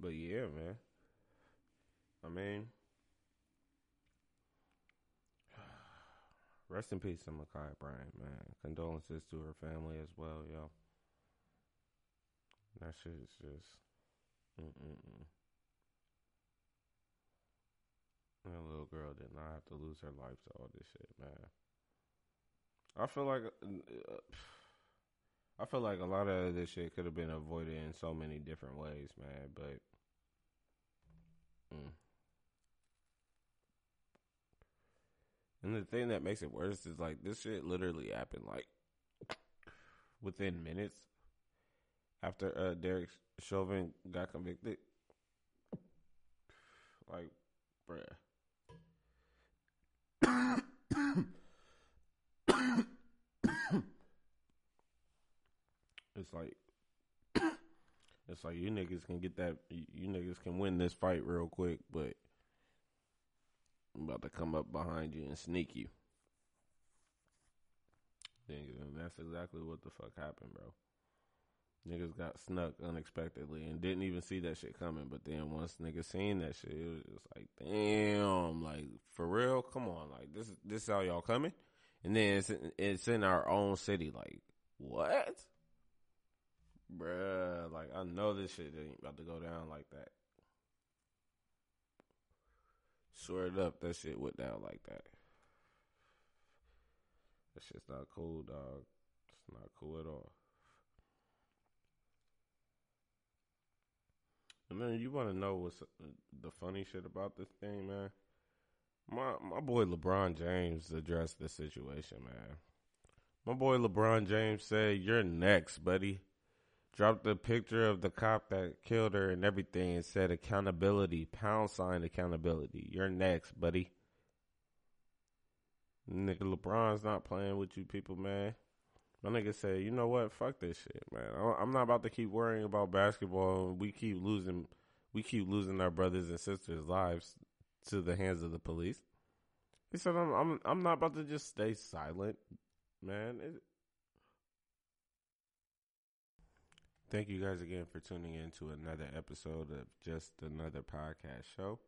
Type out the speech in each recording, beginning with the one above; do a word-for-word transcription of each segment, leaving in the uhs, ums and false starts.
But yeah, man. I mean, rest in peace to Ma'Khia Bryant, man. Condolences to her family as well, yo. That shit is just, mm-mm-mm. That little girl did not have to lose her life to all this shit, man. I feel like, uh, I feel like a lot of this shit could have been avoided in so many different ways, man. But, mm. And the thing that makes it worse is, like, this shit literally happened, like, within minutes after uh, Derek Chauvin got convicted. Like, bruh. It's like, it's like you niggas can get that, you niggas can win this fight real quick, but I'm about to come up behind you and sneak you. Niggas, and that's exactly what the fuck happened, bro. Niggas got snuck unexpectedly and didn't even see that shit coming. But then once niggas seen that shit, it was just like, damn, like, for real? Come on, like, this, this is how y'all coming? And then it's in, it's in our own city, like, what? Bruh, like, I know this shit ain't about to go down like that. Swear it up, that shit went down like that. That shit's not cool, dog. It's not cool at all. And then you want to know what's the funny shit about this thing, man? My my boy LeBron James addressed the situation, man. My boy LeBron James said, "You're next, buddy." Dropped the picture of the cop that killed her and everything and said accountability, pound sign accountability. You're next, buddy. Nigga, LeBron's not playing with you people, man. My nigga said, you know what? Fuck this shit, man. I'm not about to keep worrying about basketball. We keep losing, we keep losing our brothers and sisters' lives to the hands of the police. He said, I'm, I'm, I'm not about to just stay silent, man. It, Thank you guys again for tuning in to another episode of Just Another Podcast Show.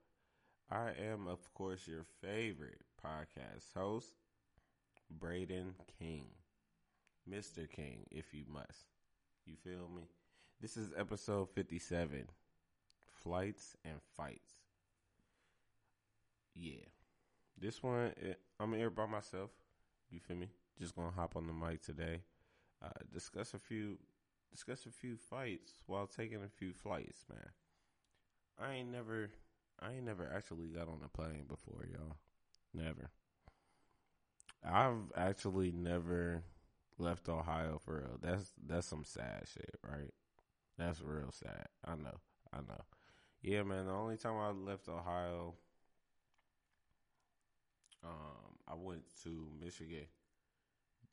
I am, of course, your favorite podcast host, Braden King. Mister King, if you must. You feel me? This is episode fifty-seven, Flights and Fights. Yeah. This one, I'm here by myself. You feel me? Just gonna hop on the mic today. Uh, discuss a few... Discuss a few fights while taking a few flights, man. I ain't never, I ain't never actually got on a plane before, y'all. Never. I've actually never left Ohio for real. That's that's some sad shit, right? That's real sad. I know, I know. Yeah, man. The only time I left Ohio, um, I went to Michigan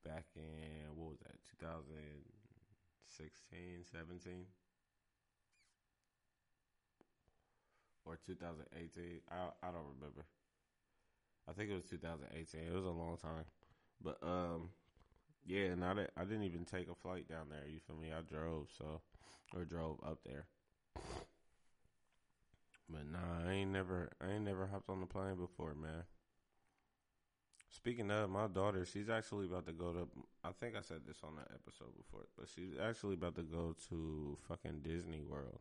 back in what was that, two thousand. sixteen, seventeen or two thousand eighteen. I I don't remember. I think it was two thousand eighteen. It was a long time. But um yeah, and I, I didn't even take a flight down there, you feel me? I drove, so or drove up there. But nah, I ain't never I ain't never hopped on the plane before, man. Speaking of, my daughter, she's actually about to go to, I think I said this on the episode before, but she's actually about to go to fucking Disney World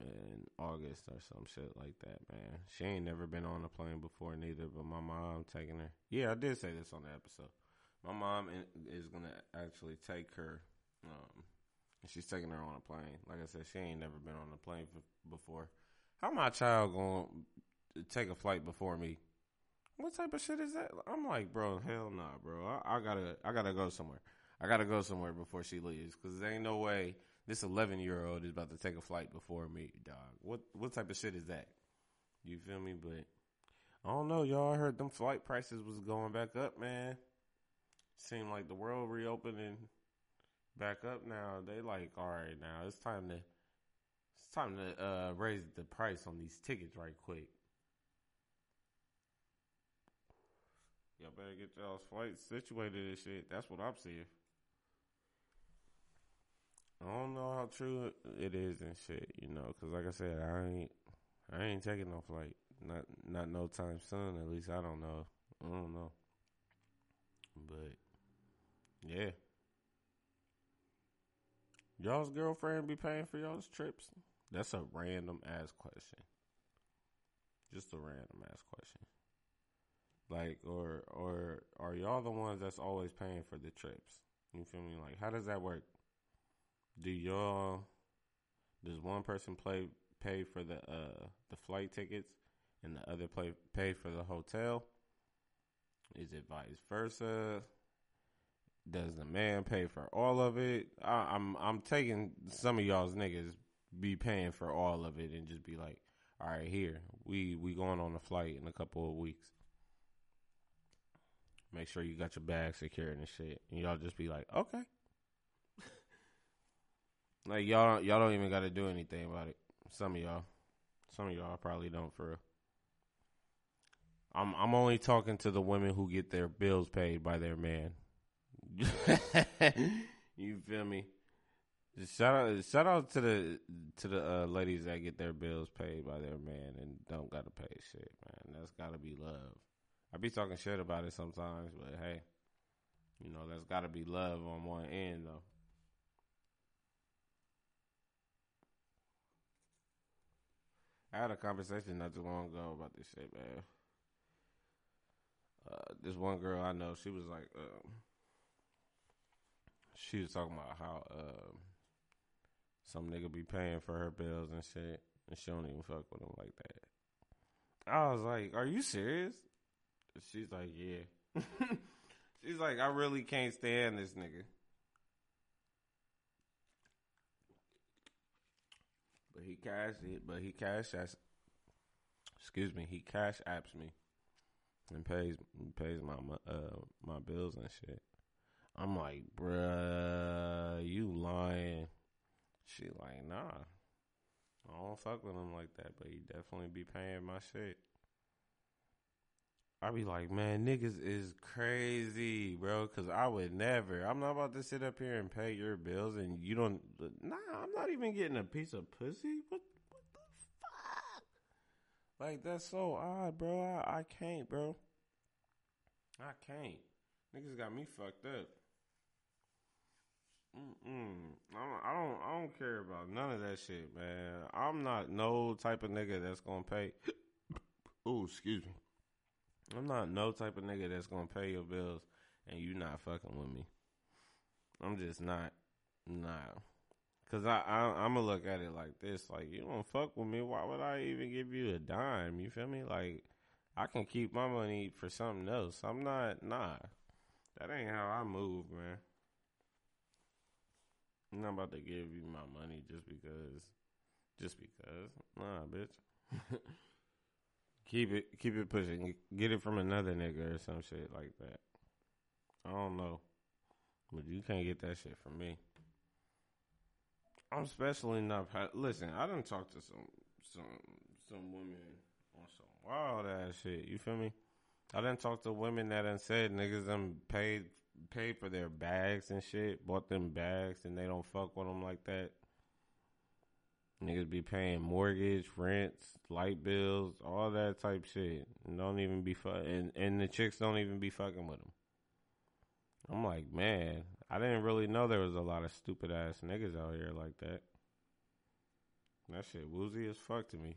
in August or some shit like that, man. She ain't never been on a plane before neither, but my mom taking her. Yeah, I did say this on the episode. My mom is going to actually take her, um, she's taking her on a plane. Like I said, she ain't never been on a plane before. How my child going to take a flight before me? What type of shit is that? I'm like, bro, hell nah, bro. I, I gotta, I gotta go somewhere. I gotta go somewhere before she leaves, cause there ain't no way this eleven year old is about to take a flight before me, dog. What, what type of shit is that? You feel me? But I don't know, y'all. I heard them flight prices was going back up, man. Seemed like the world reopening back up now. They like, all right, now it's time to, it's time to uh, raise the price on these tickets right quick. Y'all better get y'all's flights situated and shit. That's what I'm seeing. I don't know how true it is and shit, you know, because like I said, I ain't, I ain't taking no flight, not, not no time soon. At least I don't know, I don't know. But yeah, y'all's girlfriend be paying for y'all's trips? That's a random ass question. Just a random ass question. Like, or or are y'all the ones that's always paying for the trips? You feel me? Like, how does that work? Do y'all, does one person play, pay for the uh, the flight tickets and the other play, pay for the hotel? Is it vice versa? Does the man pay for all of it? I, I'm I'm taking some of y'all's niggas be paying for all of it and just be like, all right, here, we, we going on a flight in a couple of weeks. Make sure you got your bag secured and shit. And y'all just be like, okay. Like, y'all, y'all don't even got to do anything about it. Some of y'all. Some of y'all probably don't, for real. I'm, I'm only talking to the women who get their bills paid by their man. You feel me? Just shout out, shout out to the, to the uh, ladies that get their bills paid by their man and don't got to pay shit, man. That's got to be love. I be talking shit about it sometimes, but hey, you know, that's got to be love on one end, though. I had a conversation not too long ago about this shit, man. Uh, this one girl I know, she was like, uh, she was talking about how uh, some nigga be paying for her bills and shit, and she don't even fuck with him like that. I was like, are you serious? She's like, yeah. She's like, I really can't stand this nigga. But he cashed it, but he cash apps, excuse me, he cash apps me and pays pays my uh, my bills and shit. I'm like, bruh, you lying. She like, nah, I don't fuck with him like that, but he definitely be paying my shit. I be like, man, niggas is crazy, bro, because I would never. I'm not about to sit up here and pay your bills and you don't. Nah, I'm not even getting a piece of pussy. What, what the fuck? Like, that's so odd, bro. I, I can't, bro. I can't. Niggas got me fucked up. Mm-mm. I don't, I don't, I don't care about none of that shit, man. I'm not no type of nigga that's going to pay. Ooh, excuse me. I'm not no type of nigga that's going to pay your bills and you not fucking with me. I'm just not. Nah. Because I, I, I'm going to look at it like this. Like, you don't fuck with me, why would I even give you a dime? You feel me? Like, I can keep my money for something else. I'm not. Nah. That ain't how I move, man. I'm not about to give you my money just because. Just because. Nah, bitch. Keep it, keep it pushing. Get it from another nigga or some shit like that. I don't know, but you can't get that shit from me. I'm especially not. Listen, I done talked to some, some, some women on some wild ass shit. You feel me? I done talked to women that done said niggas done paid, paid for their bags and shit. Bought them bags and they don't fuck with them like that. Niggas be paying mortgage, rents, light bills, all that type shit. And don't even be fu- and, and the chicks don't even be fucking with them. I'm like, man, I didn't really know there was a lot of stupid ass niggas out here like that. That shit woozy as fuck to me.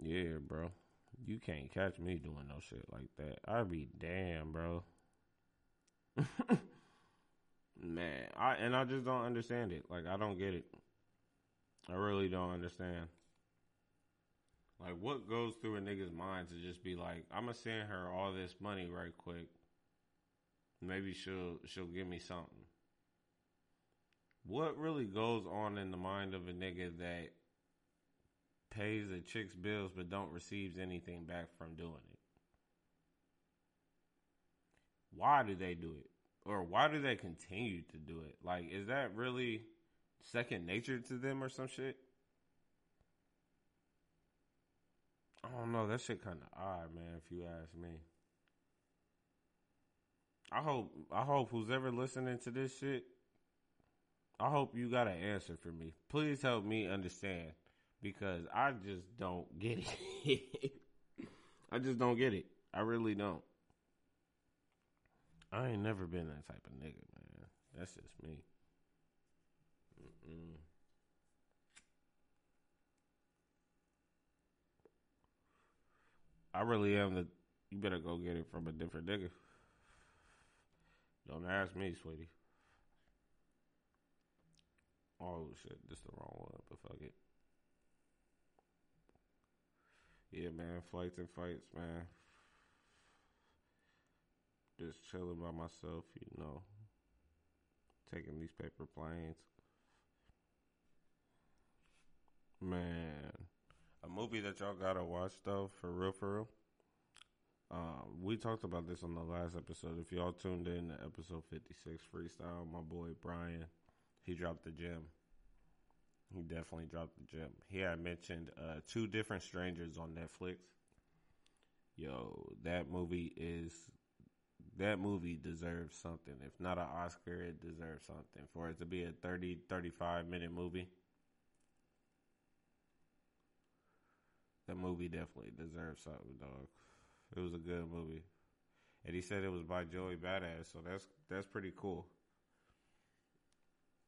Yeah, bro. You can't catch me doing no shit like that. I be damn, bro. Man, I and I just don't understand it. Like, I don't get it. I really don't understand. Like, what goes through a nigga's mind to just be like, I'm gonna send her all this money right quick. Maybe she'll she'll give me something. What really goes on in the mind of a nigga that pays a chick's bills but don't receive anything back from doing it? Why do they do it? Or why do they continue to do it? Like, is that really second nature to them or some shit? I don't know. That shit kind of odd, man, if you ask me. I hope I hope who's ever listening to this shit I hope you got an answer for me. Please help me understand, because I just don't get it. I just don't get it. I really don't. I ain't never been that type of nigga, man. That's just me. Mm-mm. I really am the, you better go get it from a different nigga. Don't ask me, sweetie. Oh shit, this the wrong one, but fuck it. Yeah, man, flights and fights, man. Just chilling by myself, you know. Taking these paper planes. Man. A movie that y'all gotta watch, though, for real, for real. Uh, we talked about this on the last episode. If y'all tuned in to episode fifty-six, Freestyle, my boy Brian, he dropped the gem. He definitely dropped the gem. He had mentioned uh, Two Different Strangers on Netflix. Yo, that movie is, that movie deserves something. If not an Oscar, it deserves something. For it to be a thirty, thirty-five minute movie, that movie definitely deserves something, dog. It was a good movie. And he said it was by Joey Badass, so that's that's pretty cool.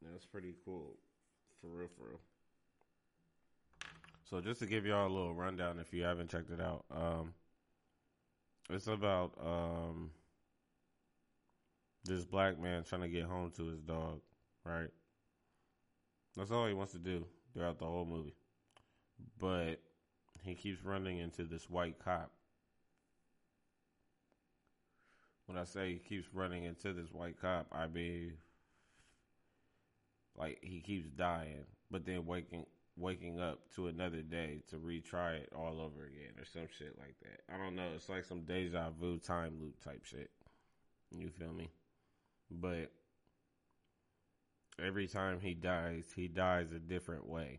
That's pretty cool. For real, for real. So just to give y'all a little rundown if you haven't checked it out. Um, it's about um, this black man trying to get home to his dog, right? That's all he wants to do throughout the whole movie. But he keeps running into this white cop. When I say he keeps running into this white cop, I mean... like, he keeps dying, but then waking waking up to another day to retry it all over again or some shit like that. I don't know. It's like some deja vu time loop type shit. You feel me? But every time he dies, he dies a different way.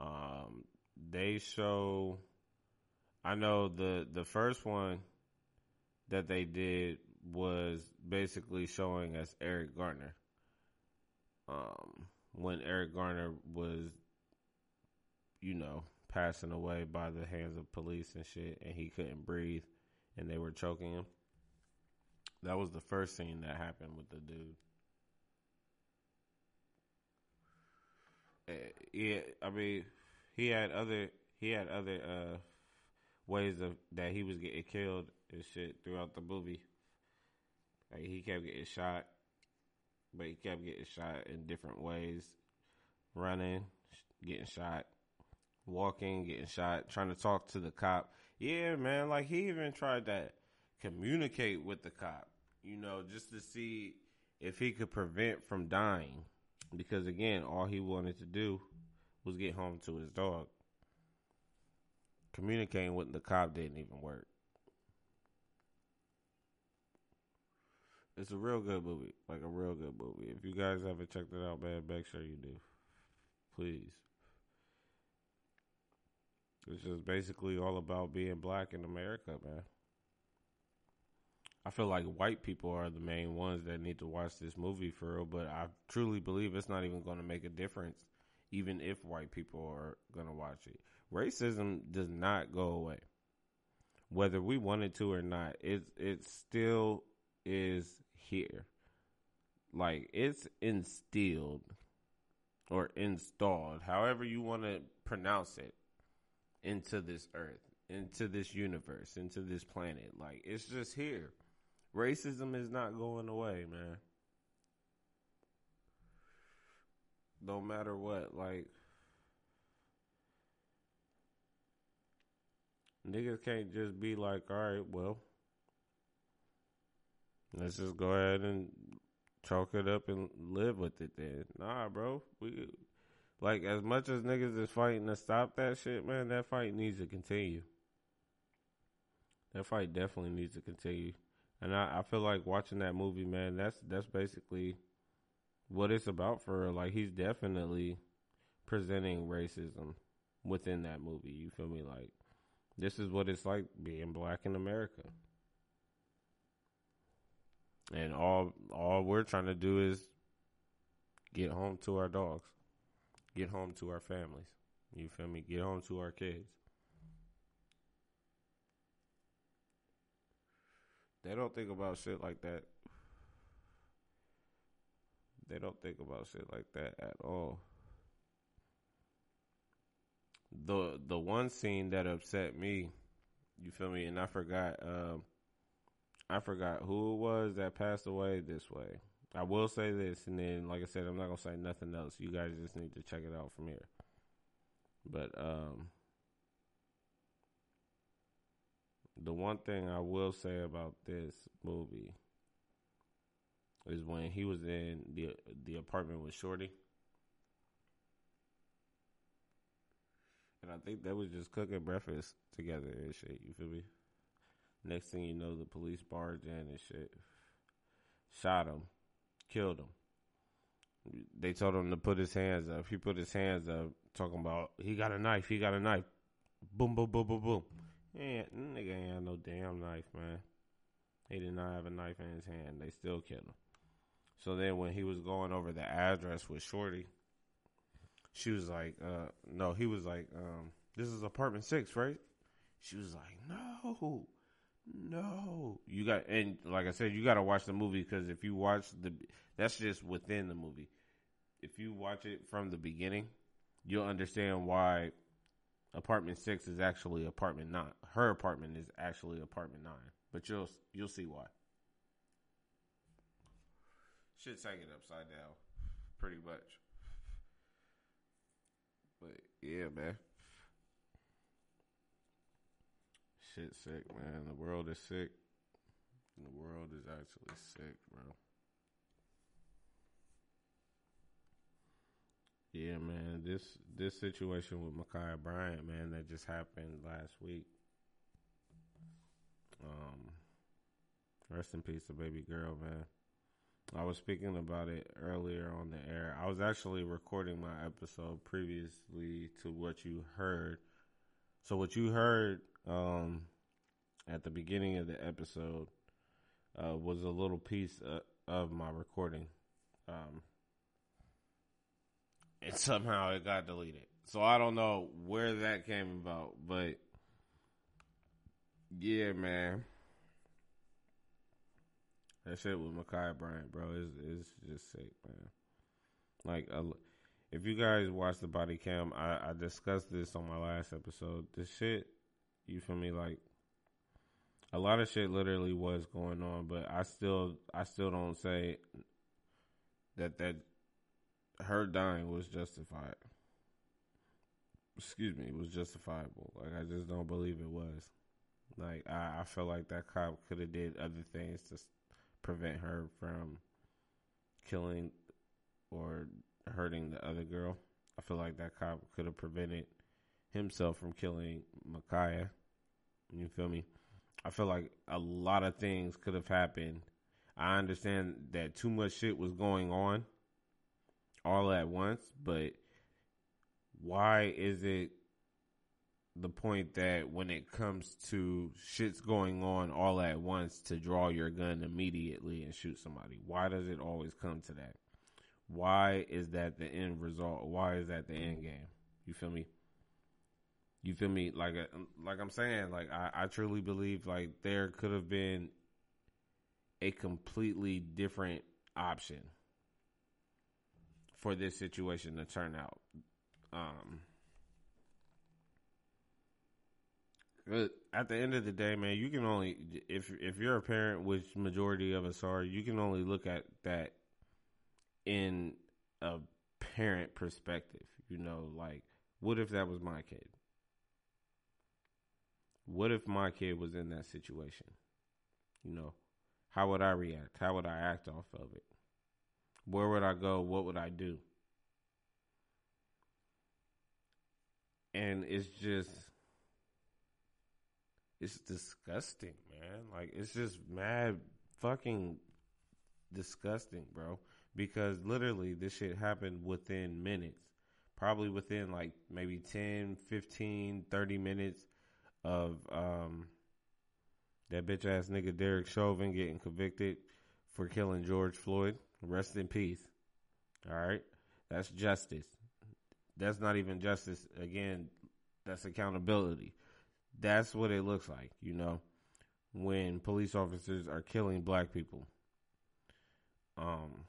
Um, they show... I know the, the first one that they did was basically showing us Eric Garner. Um, when Eric Garner was, you know, passing away by the hands of police and shit, and he couldn't breathe and they were choking him. That was the first scene that happened with the dude. Uh, yeah, I mean, he had other, he had other, uh, ways of, that he was getting killed and shit throughout the movie. Like, he kept getting shot. But he kept getting shot in different ways. Running, getting shot, walking, getting shot, trying to talk to the cop. Yeah, man, like he even tried to communicate with the cop, you know, just to see if he could prevent from dying. Because again, all he wanted to do was get home to his dog. Communicating with the cop didn't even work. It's a real good movie. Like a real good movie. If you guys haven't checked it out, man, make sure you do. Please. It's just basically all about being black in America, man. I feel like white people are the main ones that need to watch this movie for real, but I truly believe it's not even going to make a difference, even if white people are going to watch it. Racism does not go away. Whether we wanted to or not, it's it's still... is here. Like, it's instilled or installed, however you want to pronounce it, into this earth, into this universe, into this planet. Like, it's just here. Racism is not going away, man. No matter what, like, niggas can't just be like, all right, well, let's just go ahead and chalk it up and live with it then. Nah, bro. We, like, as much as niggas is fighting to stop that shit, man, that fight needs to continue. That fight definitely needs to continue. And I, I feel like watching that movie, man, that's that's basically what it's about for her. Like, he's definitely presenting racism within that movie. You feel me? Like, this is what it's like being black in America. And all all we're trying to do is Get home to our dogs. Get home to our families. You feel me? Get home to our kids. They don't think about shit like that. They don't think about shit like that at all. The the one scene that upset me, you feel me, and I forgot um, I forgot who it was that passed away this way. I will say this, and then, like I said, I'm not going to say nothing else. You guys just need to check it out from here. But um, the one thing I will say about this movie is when he was in the the apartment with Shorty. And I think they was just cooking breakfast together and shit, you feel me? Next thing you know, the police barged in and shit. Shot him. Killed him. They told him to put his hands up. He put his hands up, talking about, he got a knife, he got a knife. Boom, boom, boom, boom, boom. Yeah, nigga ain't have no damn knife, man. He did not have a knife in his hand. They still killed him. So then when he was going over the address with Shorty, she was like, uh, no, he was like, um, this is apartment six, right? She was like, no, no. You got, and like I said, you got to watch the movie, because if you watch the, that's just within the movie. If you watch it from the beginning, you'll understand why apartment six is actually apartment nine. Her apartment is actually apartment nine, but you'll, you'll see why. Shit's hanging upside down pretty much. But yeah, man. Shit's sick, man. The world is sick. The world is actually sick, bro. Yeah, man. This this situation with Ma'Khia Bryant, man, that just happened last week. Um, rest in peace to baby girl, man. I was speaking about it earlier on the air. I was actually recording my episode previously to what you heard. So what you heard um, at the beginning of the episode uh, was a little piece uh, of my recording. Um, and somehow it got deleted. So I don't know where that came about. But yeah, man. That shit with Ma'Khia Bryant, bro, is is just sick, man. Like, uh, if you guys watch the body cam, I, I discussed this on my last episode. This shit, you feel me? Like, a lot of shit literally was going on, but I still, I still don't say that that her dying was justified. Excuse me, was justifiable. Like, I just don't believe it was. Like, I, I feel like that cop could have did other things to prevent her from killing or hurting the other girl. I feel like that cop could have prevented himself from killing Ma'Khia. You feel me? I feel like a lot of things could have happened. I understand that too much shit was going on all at once, but why is it the point that when it comes to shit's going on all at once to draw your gun immediately and shoot somebody? Why does it always come to that? Why is that the end result? Why is that the end game? You feel me? You feel me? Like, like I'm saying, like, I, I truly believe, like, there could have been a completely different option for this situation to turn out. Um, At the end of the day, man, you can only, if if you're a parent, which majority of us are, you can only look at that in a parent perspective. You know, like, what if that was my kid? What if my kid was in that situation? You know, how would I react? How would I act off of it? Where would I go? What would I do? And it's just... it's disgusting, man. Like, it's just mad fucking disgusting, bro. Because literally this shit happened within minutes. Probably within like maybe ten, fifteen, thirty minutes of um, that bitch ass nigga Derek Chauvin getting convicted for killing George Floyd. Rest in peace. All right. That's justice. That's not even justice. Again, that's accountability. That's what it looks like, you know, when police officers are killing black people. Um.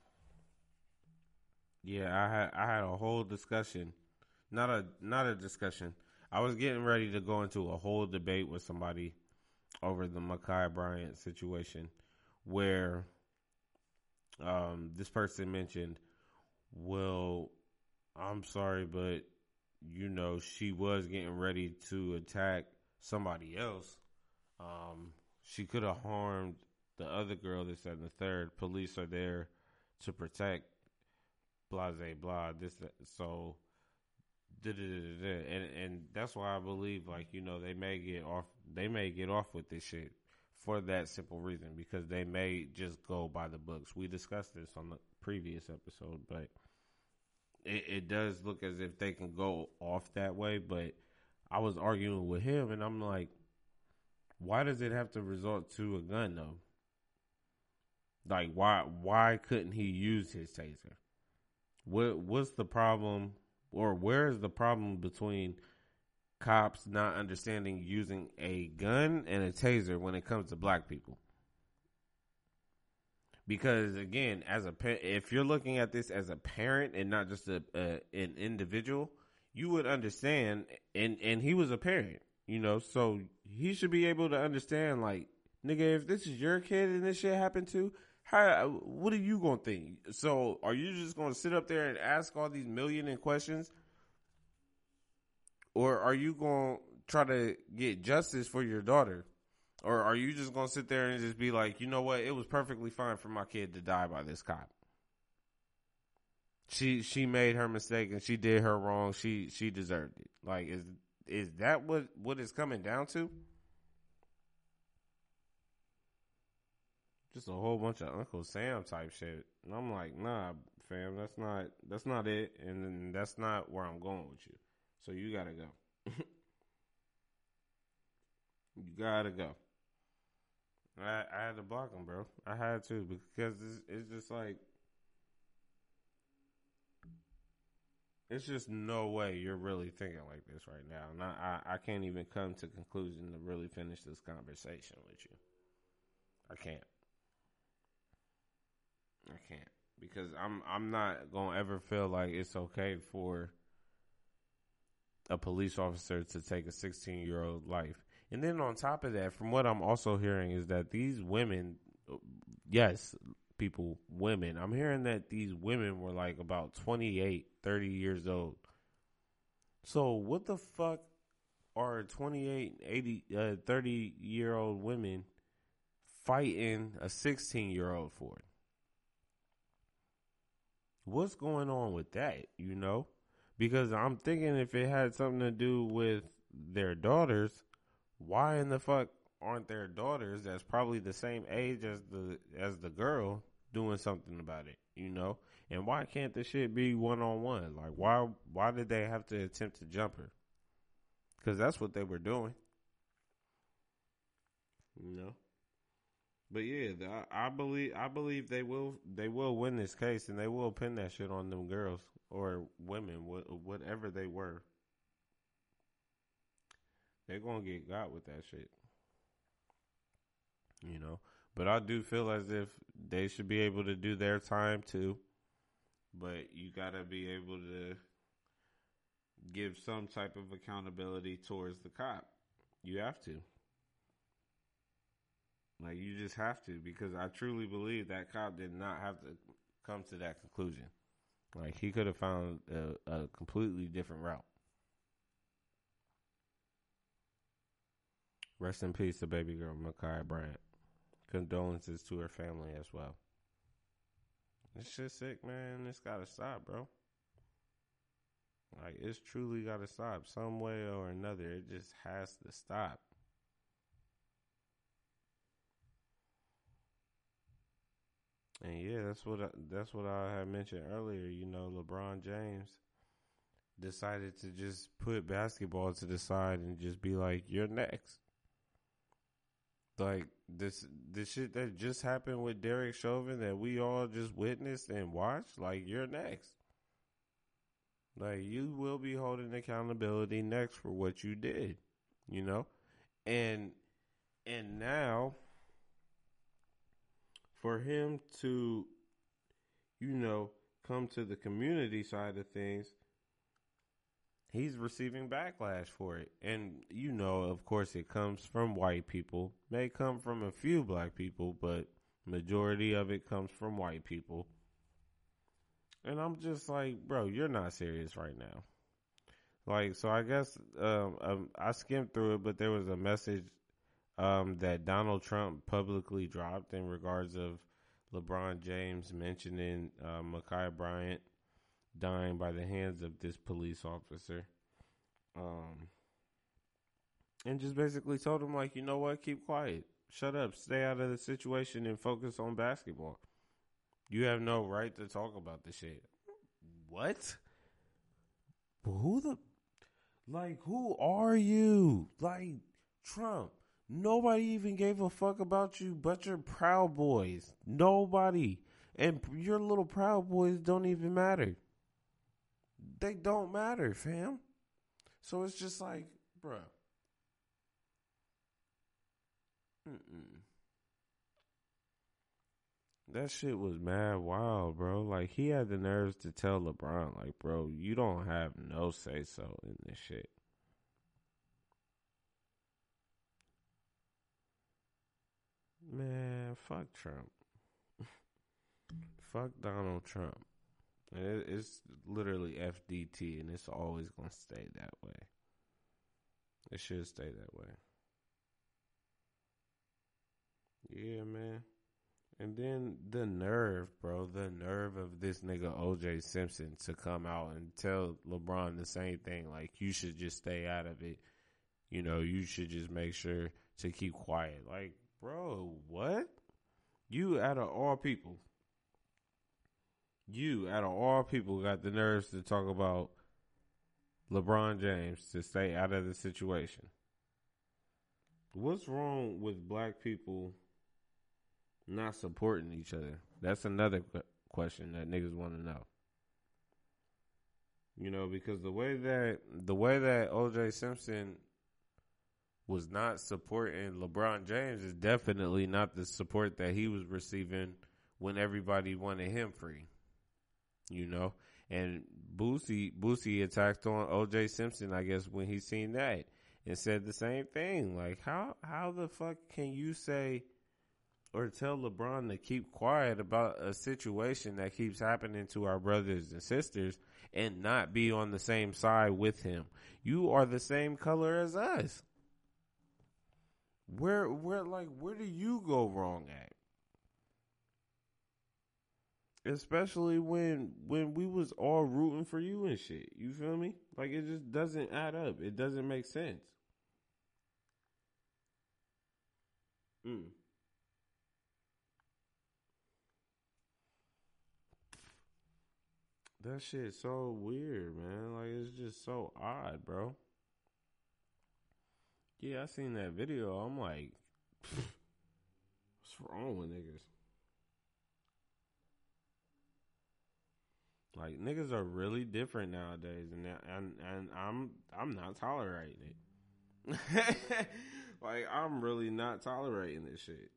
Yeah, I had I had a whole discussion, not a not a discussion. I was getting ready to go into a whole debate with somebody over the Ma'Khia Bryant situation, where um, this person mentioned, "Well, I'm sorry, but you know she was getting ready to attack somebody else. Um, she could have harmed the other girl." That said, the third police are there to protect. Blah, blah, blah, this, that, so, da, da, da, da. And, and that's why I believe, like, you know, they may get off, they may get off with this shit for that simple reason, because they may just go by the books. We discussed this on the previous episode, but it, it does look as if they can go off that way. But I was arguing with him, and I'm like, why does it have to resort to a gun, though? Like, why, why couldn't he use his taser? What what's the problem, or where is the problem between cops not understanding using a gun and a taser when it comes to black people? Because again, as a pa- if you're looking at this as a parent and not just a, a an individual, you would understand. And and he was a parent, you know, so he should be able to understand. Like, nigga, if this is your kid and this shit happened to. How, what are you going to think? So are you just going to sit up there and ask all these million and questions? Or are you going to try to get justice for your daughter? Or are you just going to sit there and just be like, you know what? It was perfectly fine for my kid to die by this cop. She, she made her mistake and she did her wrong. She, she deserved it. Like, is, is that what, what it's coming down to? Just a whole bunch of Uncle Sam type shit. And I'm like, nah, fam, that's not, that's not it. And then that's not where I'm going with you. So you gotta go. You gotta go. I, I had to block him, bro. I had to, because it's, it's just like, it's just no way you're really thinking like this right now. And I, I, I can't even come to conclusion to really finish this conversation with you. I can't. I can't, because I'm I'm not gonna ever feel like it's okay for a police officer to take a sixteen year old life. And then on top of that, from what I'm also hearing is that these women, yes, people, women, I'm hearing that these women were like about twenty-eight, thirty years old. So what the fuck are twenty-eight, eighty, uh, thirty year old women fighting a sixteen year old for? It? What's going on with that, you know? Because I'm thinking if it had something to do with their daughters, why in the fuck aren't their daughters that's probably the same age as the as the girl doing something about it, you know? And why can't the shit be one-on-one? Like, why why did they have to attempt to jump her? Because that's what they were doing, you know? But yeah, I believe I believe they will they will win this case, and they will pin that shit on them girls or women, whatever they were. They're gonna get got with that shit, you know. But I do feel as if they should be able to do their time too. But you gotta be able to give some type of accountability towards the cop. You have to. Like, you just have to, because I truly believe that cop did not have to come to that conclusion. Like, he could have found a, a completely different route. Rest in peace to baby girl Ma'Khia Bryant. Condolences to her family as well. This shit's sick, man. It's gotta stop, bro. Like, it's truly gotta stop some way or another. It just has to stop. And yeah, that's what I, that's what I had mentioned earlier. You know, LeBron James decided to just put basketball to the side and just be like, "You're next." like this this shit that just happened with Derek Chauvin that we all just witnessed and watched, like, you're next. Like, you will be holding accountability next for what you did, you know? And and now for him to, you know, come to the community side of things, he's receiving backlash for it. And, you know, of course, it comes from white people. May come from a few black people, but majority of it comes from white people. And I'm just like, bro, you're not serious right now. Like, so I guess um, um, I skimmed through it, but there was a message um, that Donald Trump publicly dropped in regards of LeBron James mentioning uh, Ma'Khia Bryant dying by the hands of this police officer. Um, and just basically told him, like, you know what? Keep quiet. Shut up. Stay out of the situation and focus on basketball. You have no right to talk about this shit. What? Who the... Like, who are you? Like, Trump. Nobody even gave a fuck about you but your Proud Boys. Nobody. And your little Proud Boys don't even matter. They don't matter, fam. So it's just like, bruh. Mm-mm. That shit was mad wild, bro. Like, he had the nerves to tell LeBron, like, bro, you don't have no say-so in this shit. Man, fuck Trump. Fuck Donald Trump. It's literally F D T, and it's always going to stay that way. It should stay that way. Yeah, man. And then the nerve, bro, the nerve of this nigga O J Simpson to come out and tell LeBron the same thing. Like, you should just stay out of it. You know, you should just make sure to keep quiet. Like, bro, what? You, out of all people, you, out of all people, got the nerves to talk about LeBron James to stay out of the situation. What's wrong with black people not supporting each other? That's another qu- question that niggas want to know. You know, because the way that the way that O J Simpson was not supporting LeBron James is definitely not the support that he was receiving when everybody wanted him free. You know, and Boosie Boosie attacked on O J Simpson, I guess, when he seen that and said the same thing. Like, how how the fuck can you say or tell LeBron to keep quiet about a situation that keeps happening to our brothers and sisters and not be on the same side with him? You are the same color as us. Where, where, like, where do you go wrong at? Especially when, when we was all rooting for you and shit. You feel me? Like, it just doesn't add up. It doesn't make sense. Mm. That shit's so weird, man. Like, it's just so odd, bro. Yeah, I seen that video. I'm like, what's wrong with niggas? Like, niggas are really different nowadays, and and and I'm I'm not tolerating it. Like, I'm really not tolerating this shit.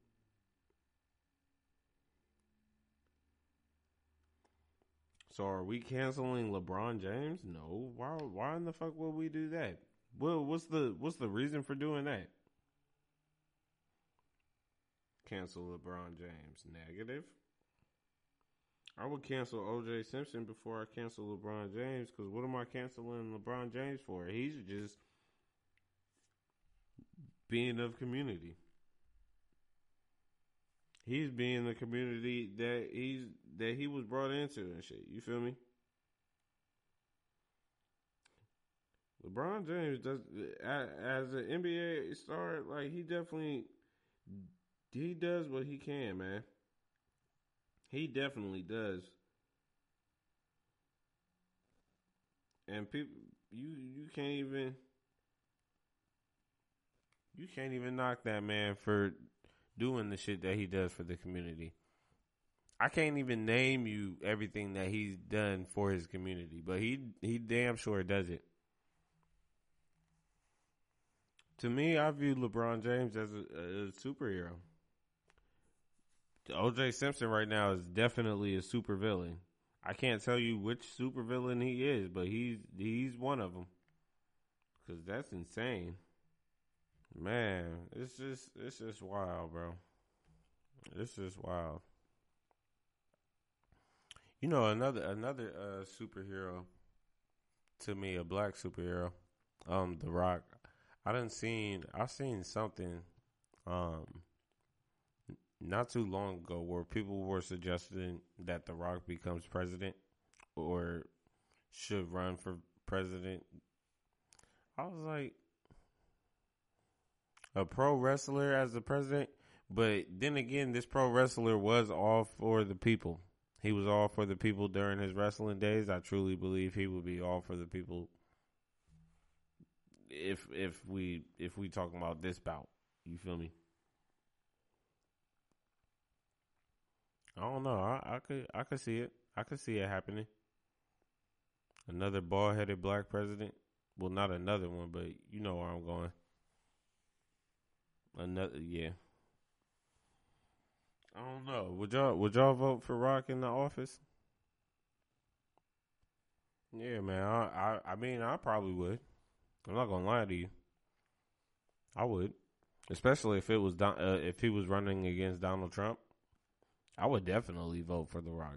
So are we canceling LeBron James? No. Why why in the fuck would we do that? Well, what's the what's the reason for doing that? Cancel LeBron James. Negative. I would cancel O J Simpson before I cancel LeBron James, because what am I canceling LeBron James for? He's just being of community. He's being the community that he's that he was brought into and shit. You feel me? LeBron James does, as an N B A star, like, he definitely he does what he can, man. He definitely does. And people, you you can't even you can't even knock that man for doing the shit that he does for the community. I can't even name you everything that he's done for his community, but he he damn sure does it. To me, I view LeBron James as a, a superhero. O J Simpson right now is definitely a supervillain. I can't tell you which supervillain he is, but he's he's one of them. Cause that's insane, man. It's just it's just wild, bro. It's just wild. You know, another another uh, superhero to me, a black superhero, um, The Rock. I done seen I've seen something, um, not too long ago where people were suggesting that The Rock becomes president or should run for president. I was like, a pro wrestler as the president, but then again, this pro wrestler was all for the people. He was all for the people during his wrestling days. I truly believe he would be all for the people if if we if we talking about this bout. You feel me? I don't know. I, I could I could see it. I could see it happening. Another bald headed black president. Well, not another one, but you know where I'm going. Another, yeah. I don't know. Would y'all would y'all vote for Rock in the office? Yeah, man. I, I I mean, I probably would. I'm not gonna lie to you. I would, especially if it was Don, uh, if he was running against Donald Trump. I would definitely vote for The Rock.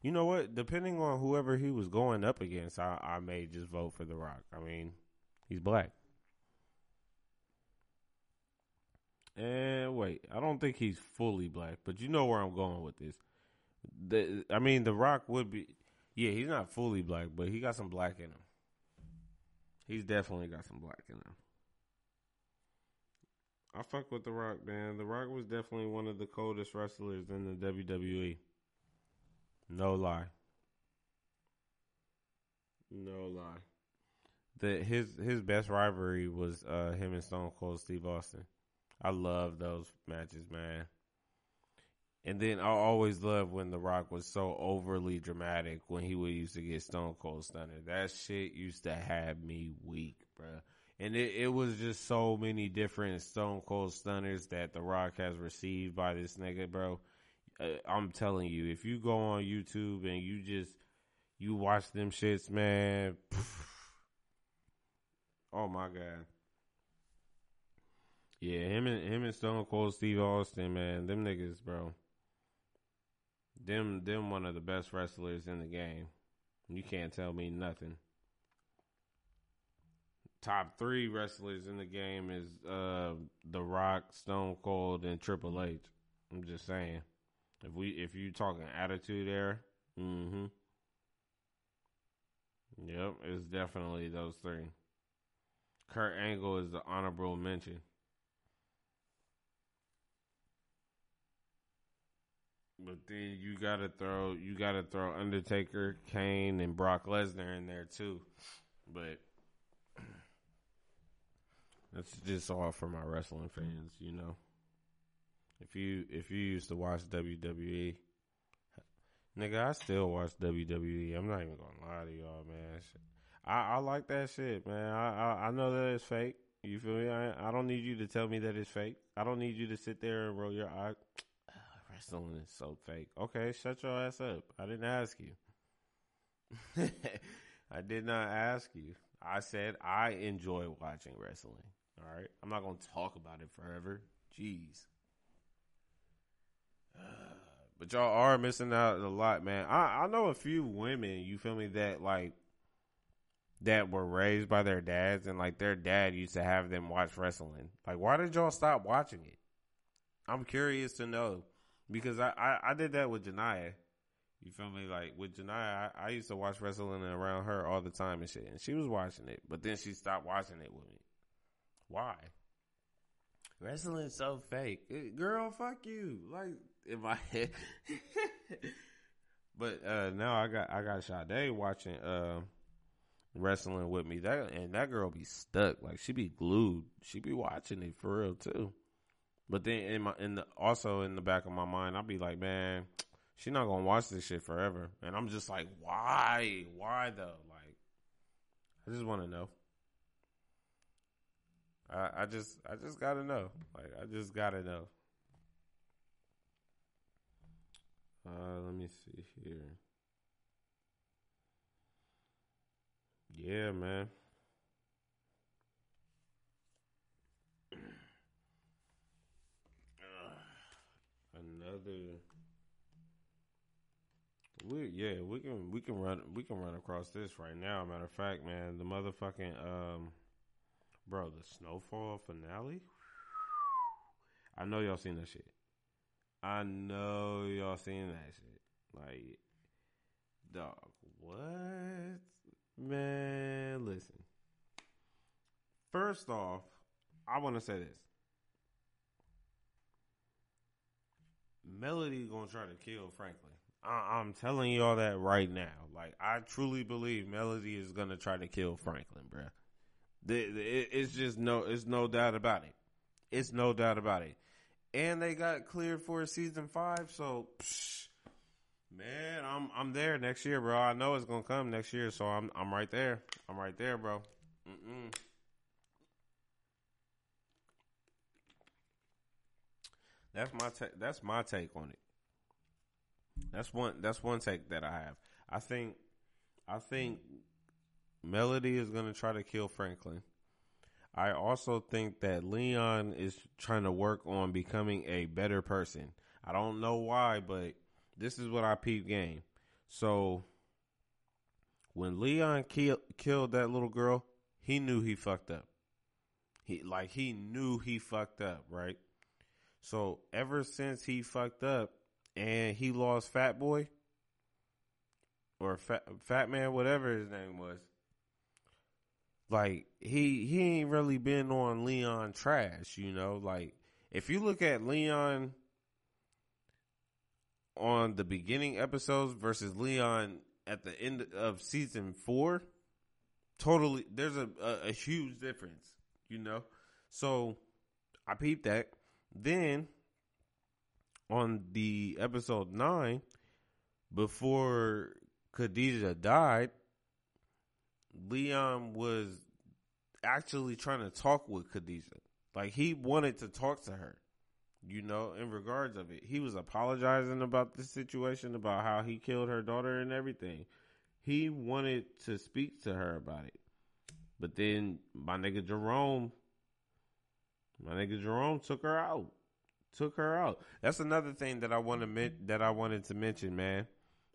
You know what? Depending on whoever he was going up against, I, I may just vote for The Rock. I mean, he's black. And wait, I don't think he's fully black, but you know where I'm going with this. The, I mean, The Rock would be, yeah, he's not fully black, but he got some black in him. He's definitely got some black in him. I fuck with The Rock, man. The Rock was definitely one of the coldest wrestlers in the W W E. No lie. No lie. The, his his best rivalry was uh, him and Stone Cold Steve Austin. I love those matches, man. And then I always loved when The Rock was so overly dramatic when he would used to get Stone Cold Stunner. That shit used to have me weak, bro. And it, it was just so many different Stone Cold Stunners that The Rock has received by this nigga, bro. Uh, I'm telling you, if you go on YouTube and you just, you watch them shits, man. Pff, oh my God. Yeah, him and him and Stone Cold Steve Austin, man, them niggas, bro. Them them one of the best wrestlers in the game. You can't tell me nothing. Top three wrestlers in the game is uh, The Rock, Stone Cold, and Triple H. I'm just saying, if we if you talking attitude era, mm-hmm. Yep, it's definitely those three. Kurt Angle is the honorable mention. But then you gotta throw you gotta throw Undertaker, Kane, and Brock Lesnar in there too. But that's just all for my wrestling fans, you know. If you if you used to watch W W E, nigga, I still watch W W E. I'm not even gonna lie to y'all, man. I, I like that shit, man. I, I I know that it's fake. You feel me? I I don't need you to tell me that it's fake. I don't need you to sit there and roll your eye. Wrestling is so fake. Okay, shut your ass up. I didn't ask you. I did not ask you. I said I enjoy watching wrestling. All right? I'm not going to talk about it forever. Jeez. Uh, but y'all are missing out a lot, man. I, I know a few women, you feel me, that like, that were raised by their dads and like their dad used to have them watch wrestling. Like, why did y'all stop watching it? I'm curious to know. Because I, I, I did that with Janaya. You feel me? Like, with Janaya, I, I used to watch wrestling around her all the time and shit. And she was watching it. But then she stopped watching it with me. Why? Wrestling's so fake. It, girl, fuck you. Like, in my head. But uh, now I got I got Sade watching uh, wrestling with me. That And that girl be stuck. Like, she be glued. She be watching it for real, too. But then in my in the also in the back of my mind, I'll be like, man, she's not gonna watch this shit forever. And I'm just like, why? Why though? Like, I just want to know. I, I just I just gotta know. Like, I just gotta know. Uh, let me see here. Yeah, man. Another. We yeah we can we can run we can run across this right now. Matter of fact, man, the motherfucking um, bro, the Snowfall finale. I know y'all seen that shit. I know y'all seen that shit. Like, dog, what? Man, listen. First off, I want to say this. Melody gonna try to kill Franklin. I- I'm telling y'all that right now. Like, I truly believe Melody is gonna try to kill Franklin, bruh. The, the, it's just no, it's no doubt about it. It's no doubt about it. And they got cleared for season five, so psh, man, I'm I'm there next year, bro. I know it's gonna come next year, so I'm I'm right there. I'm right there, bro. Mm-mm. That's my ta- that's my take on it. That's one that's one take that I have. I think I think Melody is going to try to kill Franklin. I also think that Leon is trying to work on becoming a better person. I don't know why, but this is what I peep game. So when Leon ki- killed that little girl, he knew he fucked up. He like he knew he fucked up, right? So ever since he fucked up and he lost Fat Boy or Fat, Fat Man, whatever his name was, like he he ain't really been on Leon trash, you know. Like if you look at Leon on the beginning episodes versus Leon at the end of season four, totally there's a a, a huge difference, you know. So I peeped that. Then, on the episode nine, before Khadijah died, Leon was actually trying to talk with Khadijah. Like, he wanted to talk to her, you know, in regards of it. He was apologizing about the situation, about how he killed her daughter and everything. He wanted to speak to her about it. But then, my nigga Jerome... My nigga Jerome took her out. Took her out. That's another thing that I want to that I wanted to mention, man,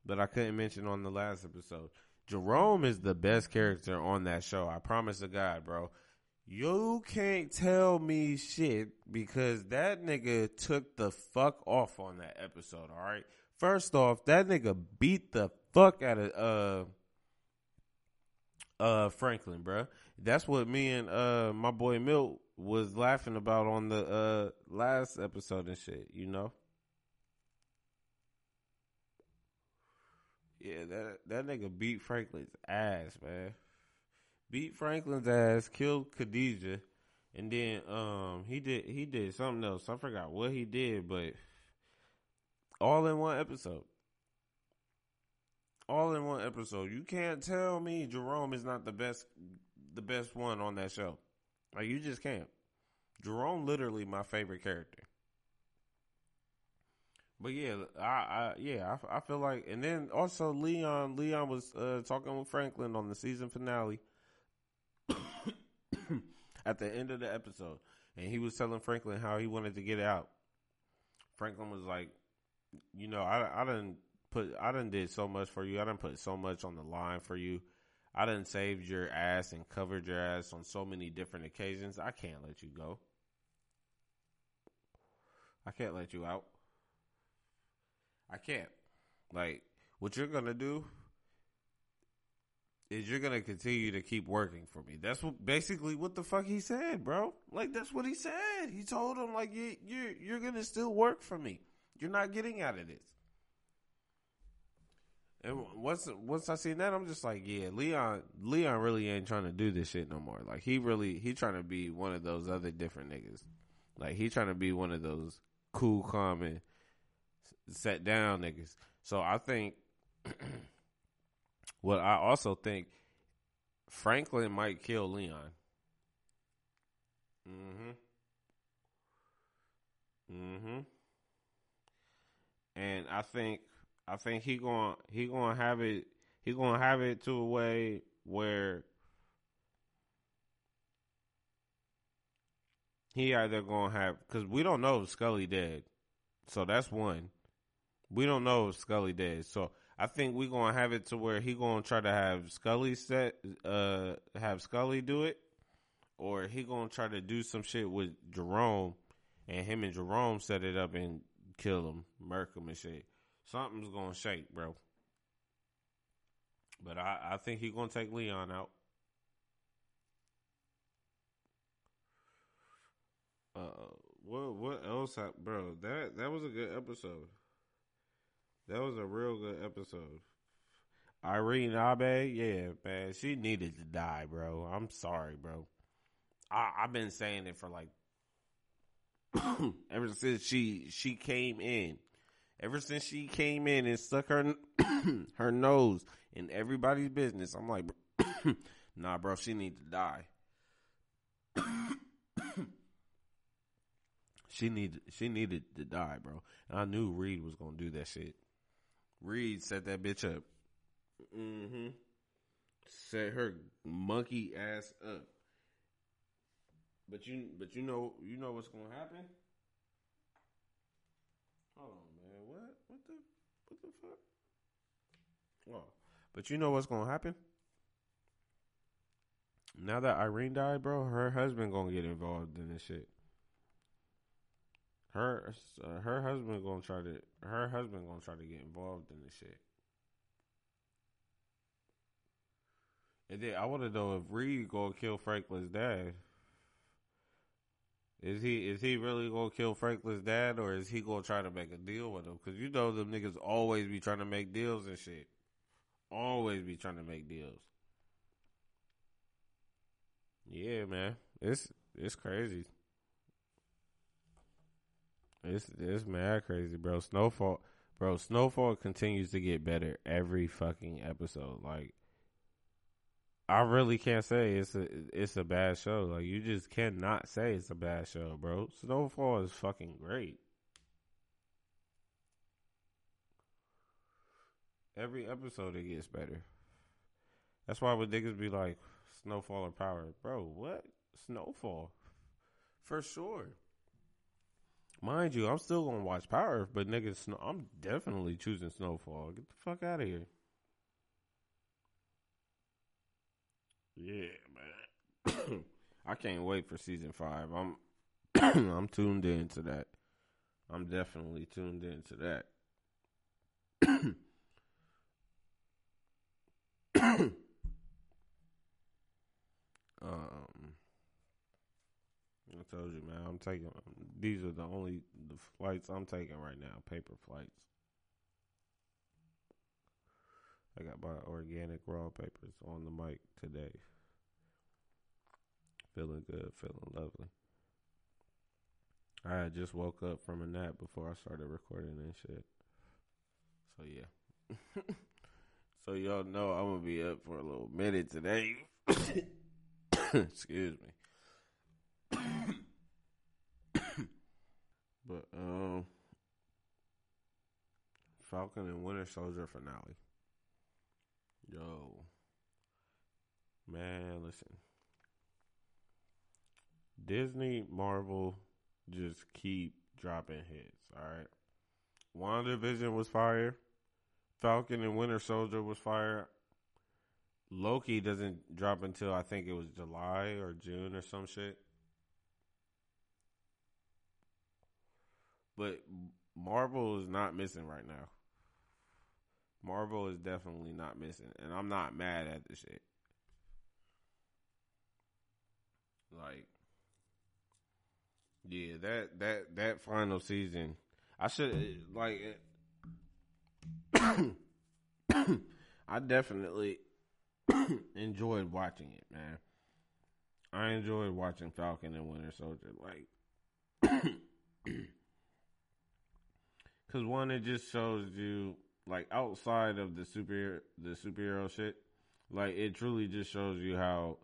that I couldn't mention on the last episode. Jerome is the best character on that show. I promise to God, bro. You can't tell me shit because that nigga took the fuck off on that episode, all right? First off, that nigga beat the fuck out of uh uh Franklin, bro. That's what me and uh my boy Milt was laughing about on the uh, last episode and shit, you know? Yeah, that that nigga beat Franklin's ass, man. Beat Franklin's ass, killed Khadijah, and then um he did he did something else. I forgot what he did, but all in one episode. All in one episode. You can't tell me Jerome is not the best the best one on that show. Like, you just can't. Jerome literally my favorite character. But yeah, I, I yeah, I, I feel like, and then also Leon, Leon was uh, talking with Franklin on the season finale at the end of the episode, and he was telling Franklin how he wanted to get out. Franklin was like, you know, I I done put I done did so much for you. I done put so much on the line for you. I done saved your ass and covered your ass on so many different occasions. I can't let you go. I can't let you out. I can't. Like, what you're going to do is you're going to continue to keep working for me. That's what basically what the fuck he said, bro. Like, that's what he said. He told him, like, you, you, you're going to still work for me. You're not getting out of this. And once once I seen that, I'm just like, yeah, Leon Leon really ain't trying to do this shit no more. Like, he really, he trying to be one of those other different niggas. Like, he trying to be one of those cool, calm, and set down niggas. So I think what I also think, Franklin might kill Leon. Mm-hmm. Mm-hmm. And I think I think he gonna he gonna have it he gonna have it to a way where he either gonna have, because we don't know if Scully dead, so that's one. We don't know if Scully dead, so I think we gonna have it to where he gonna try to have Scully set, uh, have Scully do it, or he gonna try to do some shit with Jerome, and him and Jerome set it up and kill him, murk him and shit. Something's gonna shake, bro. But I, I think he gonna take Leon out. Uh, what what else, I, bro? That that was a good episode. That was a real good episode. Irene Abe, yeah, man. She needed to die, bro. I'm sorry, bro. I, I've been saying it for like ever since she she came in. Ever since she came in and stuck her her nose in everybody's business. I'm like, nah, bro, she need to die. she needed she needed to die, bro. And I knew Reed was gonna do that shit. Reed set that bitch up. Mm-hmm. Set her monkey ass up. But you, but you know, you know what's gonna happen. Hold on, man. What? What the? What the fuck? Oh, but you know what's gonna happen? Now that Irene died, bro, her husband gonna get involved in this shit. Her, uh, her husband gonna try to. Her husband gonna try to get involved in this shit. And then I want to know if Reed gonna kill Franklin's dad. Is he is he really gonna kill Franklin's dad, or is he gonna try to make a deal with him? Because you know them niggas always be trying to make deals and shit. Always be trying to make deals. Yeah, man, it's it's crazy. It's it's mad crazy, bro. Snowfall, bro. Snowfall continues to get better every fucking episode. Like, I really can't say it's a it's a bad show. Like, you just cannot say it's a bad show, bro. Snowfall is fucking great. Every episode it gets better. That's why when niggas be like Snowfall or Power, bro, what? Snowfall, for sure. Mind you, I'm still gonna watch Power, but niggas, I'm definitely choosing Snowfall. Get the fuck out of here. Yeah, man. I can't wait for season five. I'm I'm tuned in to that. I'm definitely tuned in to that. um I told you, man, I'm taking these are the only the flights I'm taking right now, paper flights. I got my organic raw papers on the mic today. Feeling good, feeling lovely. I just woke up from a nap before I started recording and shit. So, yeah. So, y'all know I'm going to be up for a little minute today. Excuse me. But, um, Falcon and Winter Soldier finale. Yo, man, listen. Disney, Marvel, just keep dropping hits, all right? WandaVision was fire. Falcon and Winter Soldier was fire. Loki doesn't drop until I think it was July or June or some shit. But Marvel is not missing right now. Marvel is definitely not missing, and I'm not mad at the shit. Like, yeah, that that that final season, I should like. I definitely enjoyed watching it, man. I enjoyed watching Falcon and Winter Soldier. Like, Because one, it just shows you, like, outside of the super the superhero shit, like, it truly just shows you how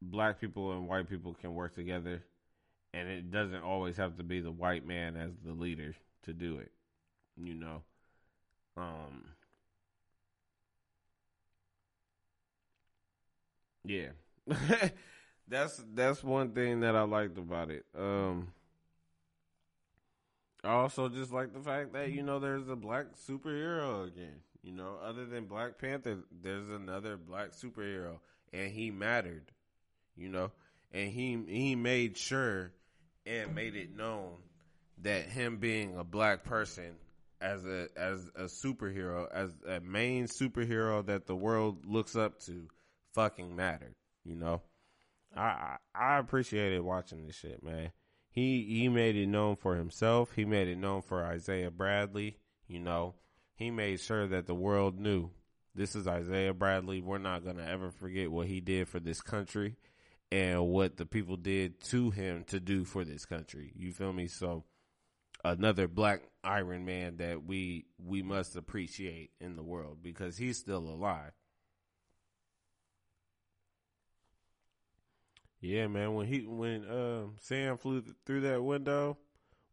black people and white people can work together, and it doesn't always have to be the white man as the leader to do it, you know. Um, yeah, that's that's one thing that I liked about it. Um, I also just like the fact that, you know, there's a black superhero again. You know, other than Black Panther, there's another black superhero, and he mattered. You know, and he he made sure and made it known that him being a black person as a as a superhero, as a main superhero that the world looks up to, fucking mattered. You know, I I appreciated watching this shit, man. He he made it known for himself. He made it known for Isaiah Bradley. You know, he made sure that the world knew this is Isaiah Bradley. We're not gonna ever forget what he did for this country and what the people did to him to do for this country. You feel me? So another black Iron Man that we we must appreciate in the world because he's still alive. Yeah, man. When he when um, Sam flew th- through that window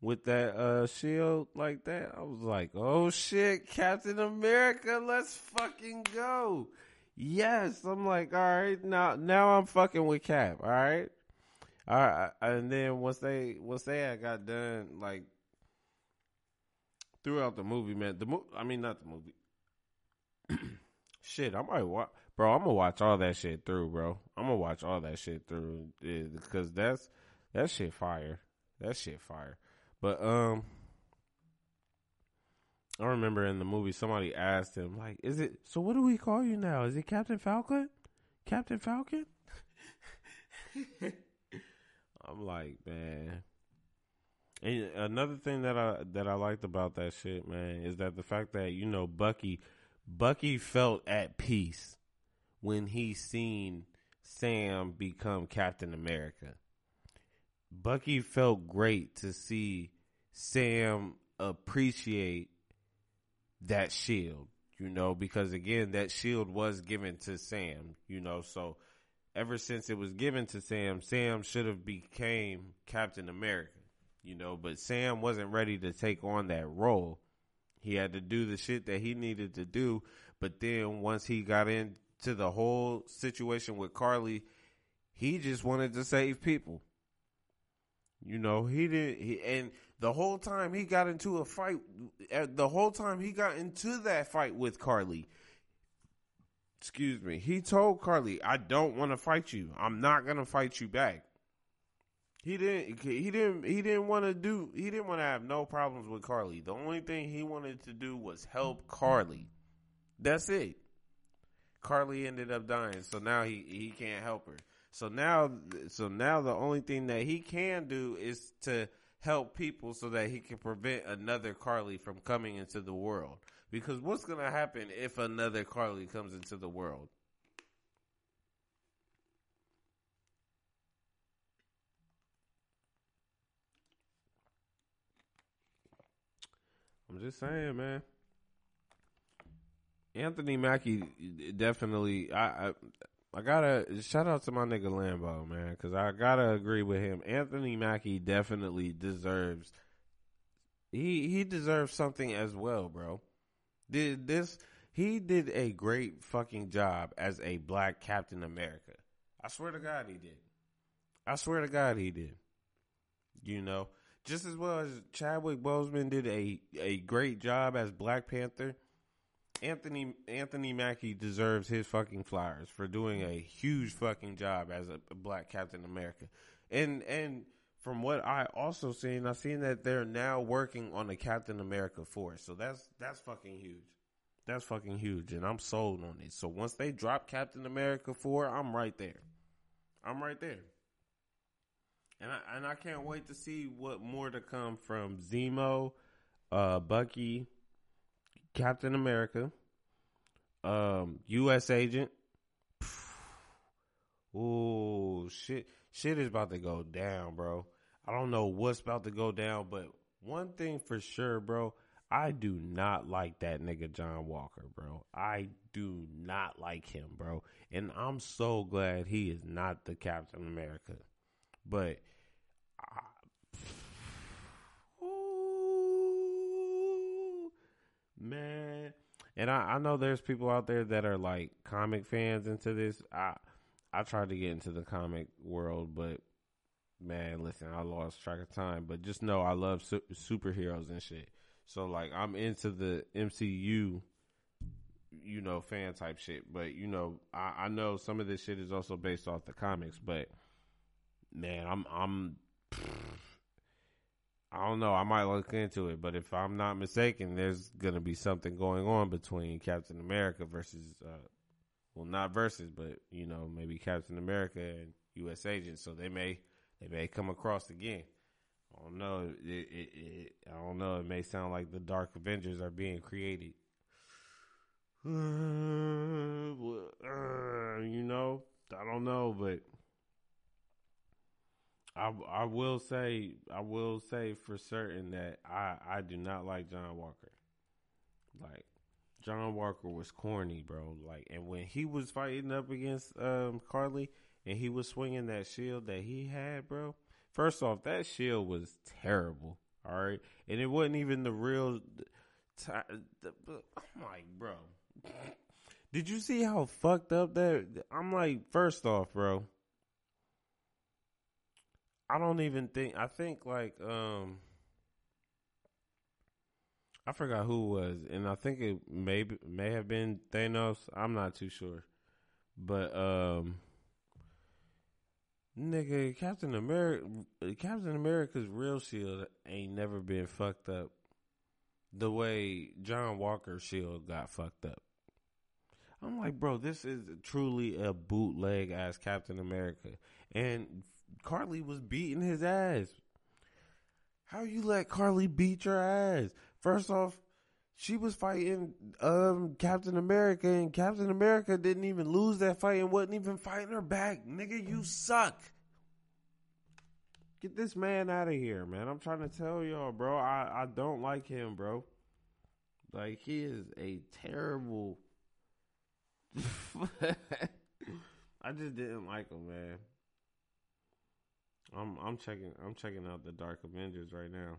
with that uh, shield like that, I was like, "Oh shit, Captain America, let's fucking go!" Yes, I'm like, all right, now now I'm fucking with Cap, all right, all right. And then once they once they had got done, like throughout the movie, man, the mo- I mean not the movie. Shit, I might watch, bro. I'm gonna watch all that shit through, bro. I'm gonna watch all that shit through because that's that shit fire. That shit fire. But um, I remember in the movie somebody asked him, like, "Is it so? What do we call you now? Is it Captain Falcon? Captain Falcon?" I'm like, man. And another thing that I that I liked about that shit, man, is that the fact that, you know, Bucky. Bucky felt at peace when he seen Sam become Captain America. Bucky felt great to see Sam appreciate that shield, you know, because again, that shield was given to Sam, you know, so ever since it was given to Sam, Sam should have became Captain America, you know, but Sam wasn't ready to take on that role. He had to do the shit that he needed to do. But then once he got into the whole situation with Carly, he just wanted to save people. You know, he didn't. He, and the whole time he got into a fight, the whole time he got into that fight with Carly, excuse me, he told Carly, "I don't want to fight you. I'm not going to fight you back." He didn't. He didn't. He didn't want to do. He didn't want to have no problems with Carly. The only thing he wanted to do was help Carly. That's it. Carly ended up dying, so now he, he can't help her. So now, so now the only thing that he can do is to help people so that he can prevent another Carly from coming into the world. Because what's gonna happen if another Carly comes into the world? I'm just saying, man. Anthony Mackie definitely. I, I I gotta shout out to my nigga Lambo, man, because I gotta agree with him. Anthony Mackie definitely deserves. He he deserves something as well, bro. Did this? He did a great fucking job as a black Captain America. I swear to God, he did. I swear to God, he did. You know. Just as well as Chadwick Boseman did a, a great job as Black Panther, Anthony Anthony Mackie deserves his fucking flowers for doing a huge fucking job as a, a black Captain America. And and from what I also seen, I've seen that they're now working on the Captain America four. So that's that's fucking huge. That's fucking huge, and I'm sold on it. So once they drop Captain America four, I'm right there. I'm right there. And I, and I can't wait to see what more to come from Zemo, uh, Bucky, Captain America, um, U S Agent. Oh, shit. shit is about to go down, bro. I don't know what's about to go down, but one thing for sure, bro, I do not like that nigga John Walker, bro. I do not like him, bro. And I'm so glad he is not the Captain America. But I, ooh, man. And I, I know there's people out there that are like comic fans into this. I I tried to get into the comic world, but man, listen, I lost track of time. But just know I love su- superheroes and shit. So like I'm into the M C U, you know, fan type shit. But you know, I, I know some of this shit is also based off the comics. But man, I'm I'm I don't know. I might look into it. But if I'm not mistaken, there's gonna be something going on between Captain America versus, uh, well, not versus, but you know, maybe Captain America and U S Agent. So they may they may come across again. I don't know. It, it, it, I don't know. It may sound like the Dark Avengers are being created. Uh, uh, you know, I don't know, but I I will say I will say for certain that I I do not like John Walker. Like John Walker was corny, bro. Like, and when he was fighting up against um Carly and he was swinging that shield that he had, bro. First off, that shield was terrible, all right? And it wasn't even the real... T- the, I'm like, bro, did you see how fucked up that... I'm like, first off, bro, I don't even think... I think, like, um... I forgot who it was, and I think it may, may have been Thanos. I'm not too sure. But, um... nigga, Captain America, Captain America's real shield ain't never been fucked up the way John Walker's shield got fucked up. I'm like, bro, this is truly a bootleg ass Captain America. And Carly was beating his ass. How you let Carly beat your ass? First off, she was fighting um, Captain America, and Captain America didn't even lose that fight and wasn't even fighting her back. Nigga, you suck. Get this man out of here, man. I'm trying to tell y'all, bro. I, I don't like him, bro. Like, he is a terrible... I just didn't like him, man. I'm I'm checking I'm checking out the Dark Avengers right now.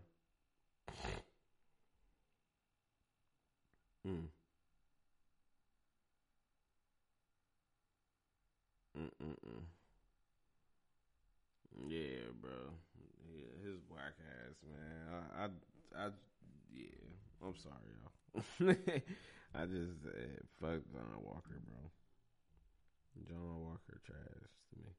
Mm. Mm-mm-mm. Yeah, bro. Yeah, his whack ass, man. I, I, I yeah. I'm sorry, y'all. I just uh, fuck John Walker, bro. John Walker trash to me.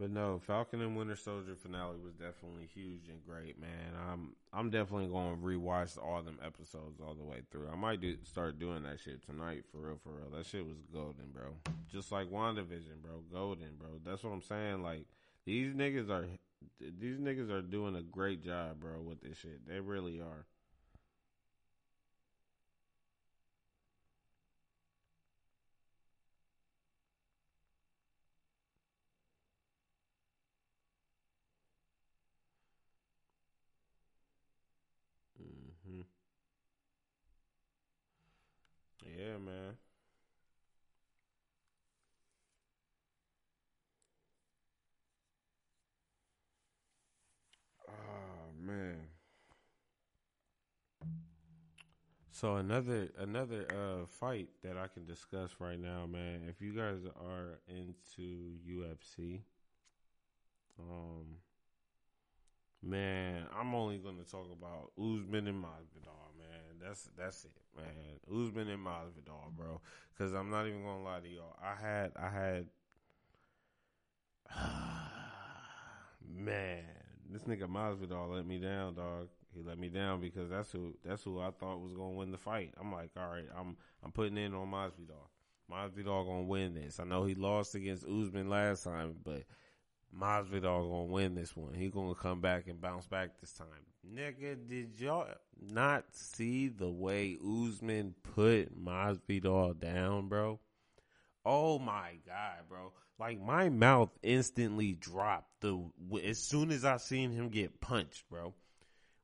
But no, Falcon and Winter Soldier finale was definitely huge and great, man. I'm I'm definitely going to rewatch all them episodes all the way through. I might do start doing that shit tonight, for real, for real. That shit was golden, bro. Just like WandaVision, bro. Golden, bro. That's what I'm saying. Like, these niggas are these niggas are doing a great job, bro, with this shit. They really are. Yeah, man. Oh, man. So another another uh fight that I can discuss right now, man. If you guys are into U F C, um man, I'm only gonna talk about Usman and Masvidal, man. That's that's it, man. Usman and Masvidal, bro. Because I'm not even gonna lie to y'all. I had, I had, man. This nigga Masvidal let me down, dog. He let me down because that's who that's who I thought was gonna win the fight. I'm like, all right, I'm I'm putting in on Masvidal. Masvidal gonna win this. I know he lost against Usman last time, but Masvidal gonna win this one. He gonna come back and bounce back this time. Nigga, did y'all not see the way Usman put Masvidal down, bro? Oh my God, bro. Like, my mouth instantly dropped the as soon as I seen him get punched, bro.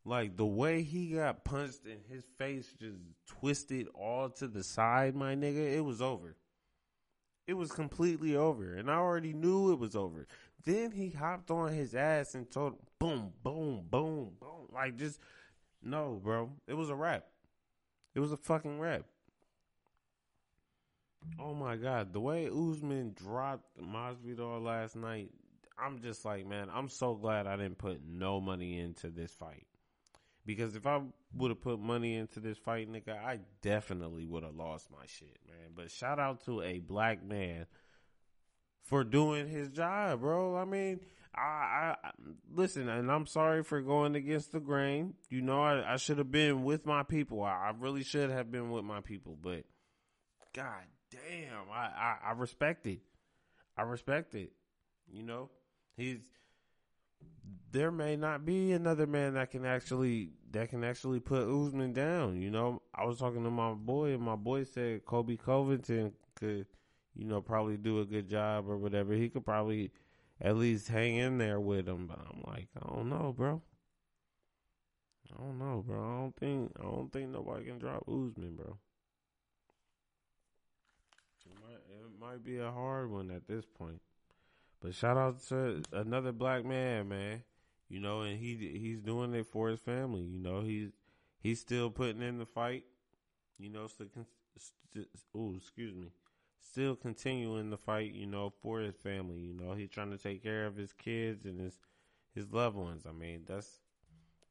Like, the way he got punched and his face just twisted all to the side, my nigga, it was over. It was completely over. And I already knew it was over. Then he hopped on his ass and told him, boom, boom, boom, boom. Like, just, no, bro. It was a wrap. It was a fucking wrap. Oh my God, the way Usman dropped Masvidal last night, I'm just like, man, I'm so glad I didn't put no money into this fight. Because if I would have put money into this fight, nigga, I definitely would have lost my shit, man. But shout out to a black man for doing his job, bro. I mean, I, I listen, and I'm sorry for going against the grain. You know, I, I should have been with my people. I, I really should have been with my people, but God damn, I, I, I respect it. I respect it. You know, he's there may not be another man that can actually that can actually put Usman down. You know, I was talking to my boy, and my boy said Kobe Covington could, you know, probably do a good job or whatever. He could probably at least hang in there with him. But I'm like, I don't know, bro. I don't know, bro. I don't think I don't think nobody can drop Usman, bro. It might be a hard one at this point. But shout out to another black man, man. You know, and he he's doing it for his family. You know, he's he's still putting in the fight. You know, still con- st- ooh, excuse me, still continuing the fight. You know, for his family. You know, he's trying to take care of his kids and his his loved ones. I mean, that's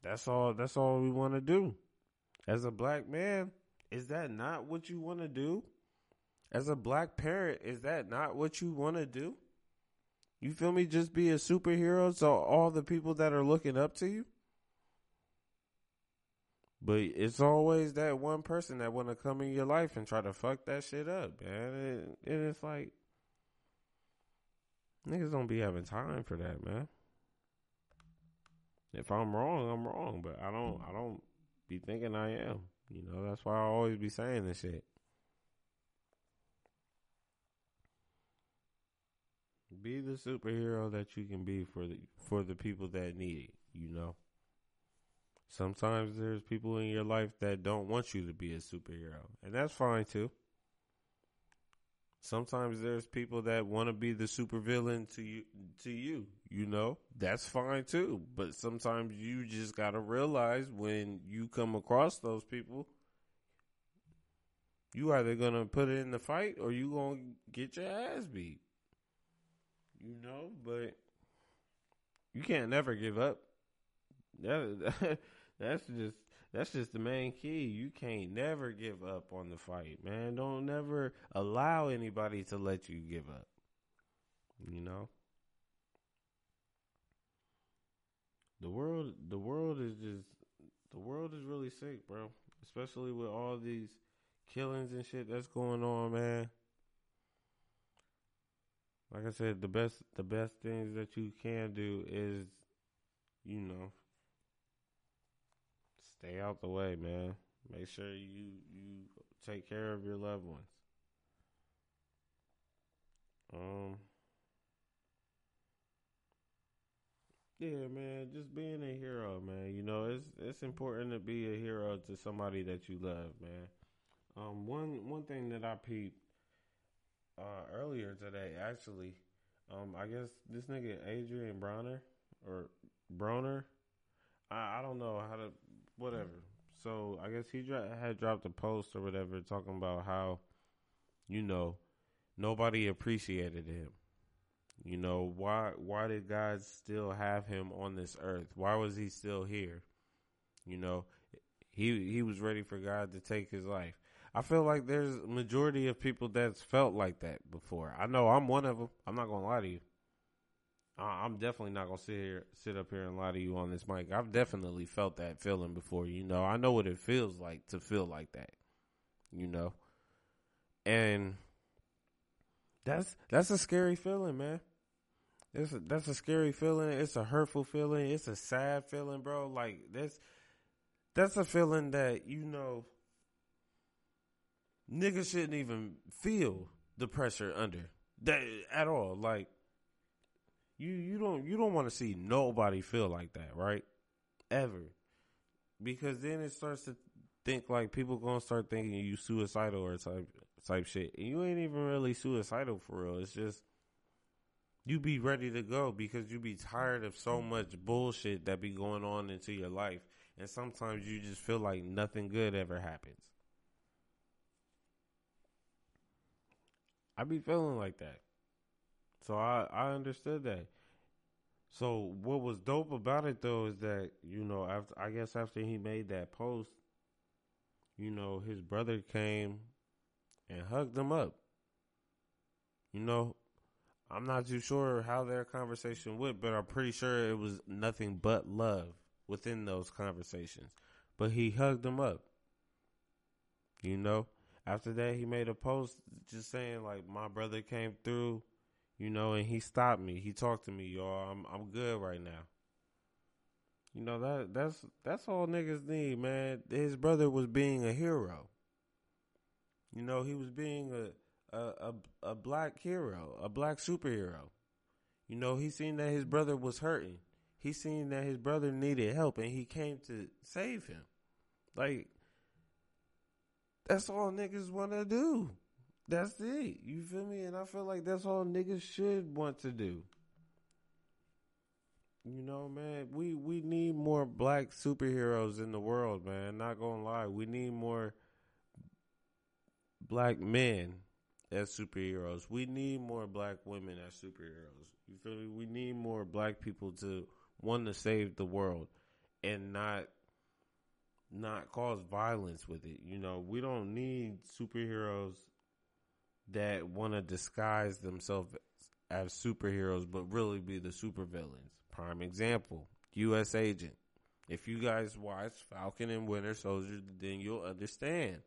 that's all that's all we want to do as a black man. Is that not what you want to do? As a black parent, is that not what you want to do? You feel me? Just be a superhero so all the people that are looking up to you? But it's always that one person that want to come in your life and try to fuck that shit up, man. It, it is like, niggas don't be having time for that, man. If I'm wrong, I'm wrong, but I don't, I don't be thinking I am. You know, that's why I always be saying this shit. Be the superhero that you can be for the for the people that need it, you know. Sometimes there's people in your life that don't want you to be a superhero, and that's fine too. Sometimes there's people that want to be the supervillain to you, to you, you know. That's fine too, but sometimes you just got to realize when you come across those people, you either going to put it in the fight or you going to get your ass beat. You know, but you can't never give up. That, that that's just that's just the main key. You can't never give up on the fight, man. Don't never allow anybody to let you give up. You know, the world the world is just the world is really sick, bro. Especially with all these killings and shit that's going on, man. Like I said, the best the best things that you can do is, you know, stay out the way, man. Make sure you, you take care of your loved ones. Um, yeah, man, just being a hero, man. You know, it's it's important to be a hero to somebody that you love, man. Um, one one thing that I peeped Uh, earlier today, actually, um, I guess this nigga Adrian Bronner or Broner, I, I don't know how to, whatever. So I guess he dro- had dropped a post or whatever talking about how, you know, nobody appreciated him. You know, why why did God still have him on this earth? Why was he still here? You know, he he was ready for God to take his life. I feel like there's a majority of people that's felt like that before. I know I'm one of them. I'm not going to lie to you. I'm definitely not going to sit here, sit up here and lie to you on this mic. I've definitely felt that feeling before, you know. I know what it feels like to feel like that, you know. And that's that's a scary feeling, man. It's a, that's a scary feeling. It's a hurtful feeling. It's a sad feeling, bro. Like, that's, that's a feeling that, you know, niggas shouldn't even feel. the pressure under that at all. Like you, you don't you don't want to see nobody feel like that, right? Ever, because then it starts to think like people gonna start thinking you suicidal or type type shit, and you ain't even really suicidal for real. It's just you be ready to go because you be tired of so much bullshit that be going on into your life. And sometimes you just feel like nothing good ever happens. I be feeling like that. So I, I understood that. So what was dope about it, though, is that, you know, after, I guess after he made that post, you know, his brother came and hugged him up. You know, I'm not too sure how their conversation went, but I'm pretty sure it was nothing but love within those conversations. But he hugged him up. You know, after that, he made a post just saying, like, my brother came through, you know, and he stopped me. He talked to me, y'all. I'm I'm good right now. You know, that that's that's all niggas need, man. His brother was being a hero. You know, he was being a A, a a black hero, a black superhero. You know, he seen that his brother was hurting. He seen that his brother needed help, and he came to save him. Like, that's all niggas want to do. That's it. You feel me? And I feel like that's all niggas should want to do. You know, man, we, we need more black superheroes in the world, man. Not gonna lie. We need more black men as superheroes. We need more black women as superheroes. You feel me? We need more black people to want to save the world and not not cause violence with it. You know, we don't need superheroes that want to disguise themselves as superheroes but really be the supervillains. Prime example, U S Agent. If you guys watch Falcon and Winter Soldier, then you'll understand.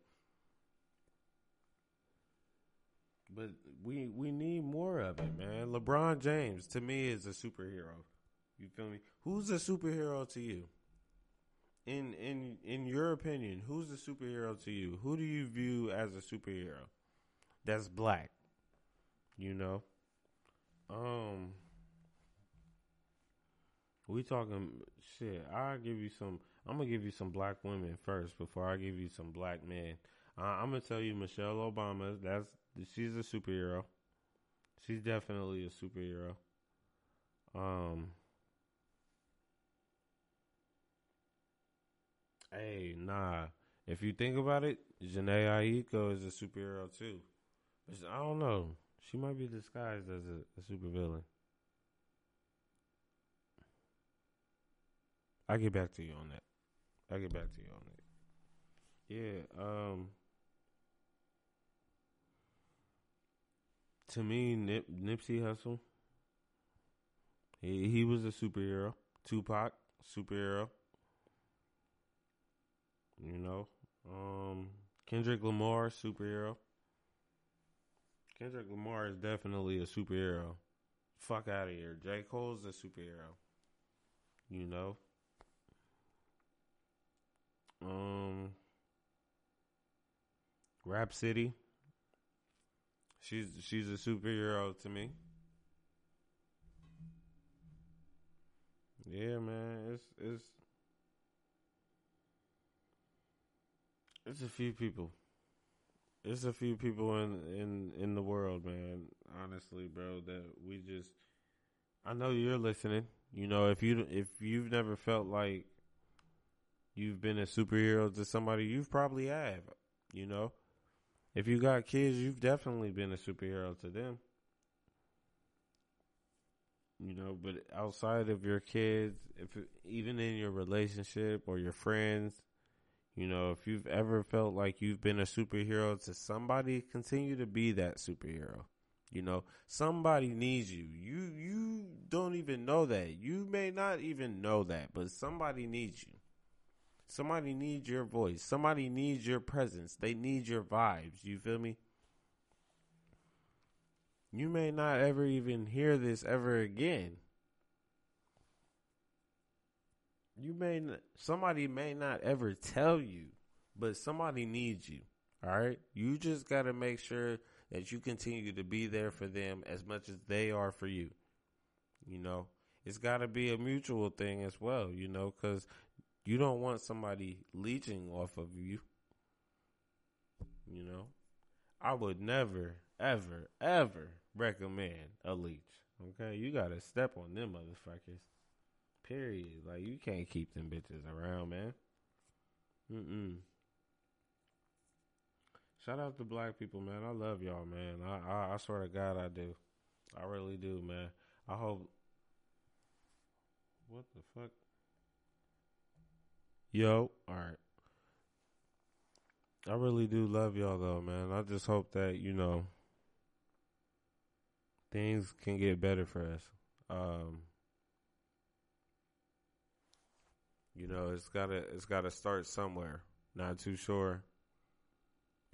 But we we need more of it, man. LeBron James, to me, is a superhero. You feel me? Who's a superhero to you? In in in your opinion, who's a superhero to you? Who do you view as a superhero that's black? You know? Um, we talking shit. I'll give you some. I'm gonna give you some black women first before I give you some black men. Uh, I'm gonna tell you Michelle Obama. That's She's a superhero. She's definitely a superhero. Um, hey, nah. If you think about it, Janaya is a superhero too. But I don't know. She might be disguised as a, a supervillain. I'll get back to you on that. I'll get back to you on that. Yeah, um... To me, Nip, Nipsey Hussle, he, he was a superhero. Tupac, superhero. You know, um, Kendrick Lamar, superhero. Kendrick Lamar is definitely a superhero. Fuck out of here. J. Cole's a superhero. You know. Um, Rap City. She's she's a superhero to me. Yeah, man, it's it's it's a few people. It's a few people in, in, in the world, man. Honestly, bro, that we just. I know you're listening. You know, if you if you've never felt like you've been a superhero to somebody, you probably have. You know. If you got kids, you've definitely been a superhero to them. You know, but outside of your kids, if even in your relationship or your friends, you know, if you've ever felt like you've been a superhero to somebody, continue to be that superhero. You know, somebody needs you. You you don't even know that. You may not even know that, but somebody needs you. Somebody needs your voice. Somebody needs your presence. They need your vibes. You feel me? You may not ever even hear this ever again. You may not, somebody may not ever tell you, but somebody needs you. All right? You just got to make sure that you continue to be there for them as much as they are for you. You know, it's got to be a mutual thing as well, you know, because you don't want somebody leeching off of you. You know, I would never, ever, ever recommend a leech. Okay, you got to step on them motherfuckers. Period. Like, you can't keep them bitches around, man. Mm-mm. Shout out to black people, man. I love y'all, man. I, I I swear to God I do. I really do, man. I hope. What the fuck? Yo, all right. I really do love y'all, though, man. I just hope that, you know, things can get better for us. Um, you know, it's gotta it's gotta start somewhere. Not too sure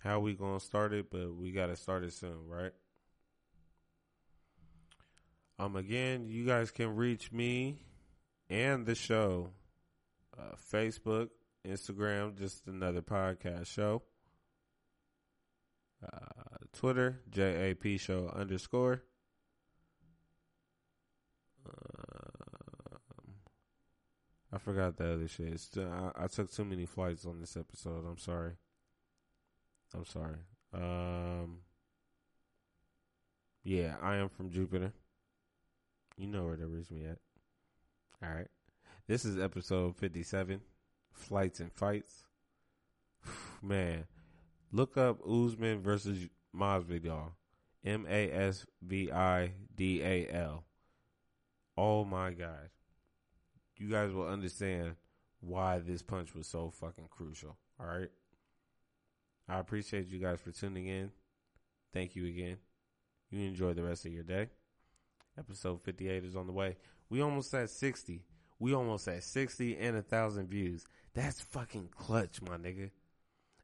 how we gonna start it, but we gotta start it soon, right? Um, again, you guys can reach me and the show, uh, Facebook, Instagram, Just Another Podcast Show, uh, Twitter, J A P Show underscore. Um, I forgot the other shit. It's, I, I took too many flights on this episode. I'm sorry. I'm sorry. Um, yeah, I am from Jupiter. You know where to reach me at. All right. This is episode fifty-seven, Flights and Fights. Man, look up Usman versus Masvidal. M A S V I D A L. Oh, my God. You guys will understand why this punch was so fucking crucial. All right. I appreciate you guys for tuning in. Thank you again. You enjoy the rest of your day. Episode fifty-eight is on the way. We almost at sixty. We almost at sixty and a thousand views. That's fucking clutch, my nigga.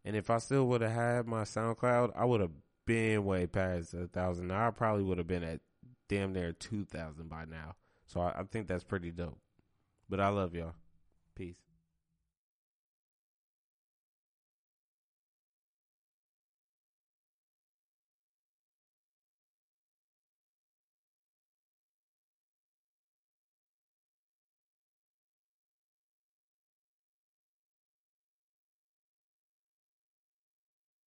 And if I still would have had my SoundCloud, I would have been way past a thousand. I probably would have been at damn near two thousand by now. So I, I think that's pretty dope. But I love y'all. Peace.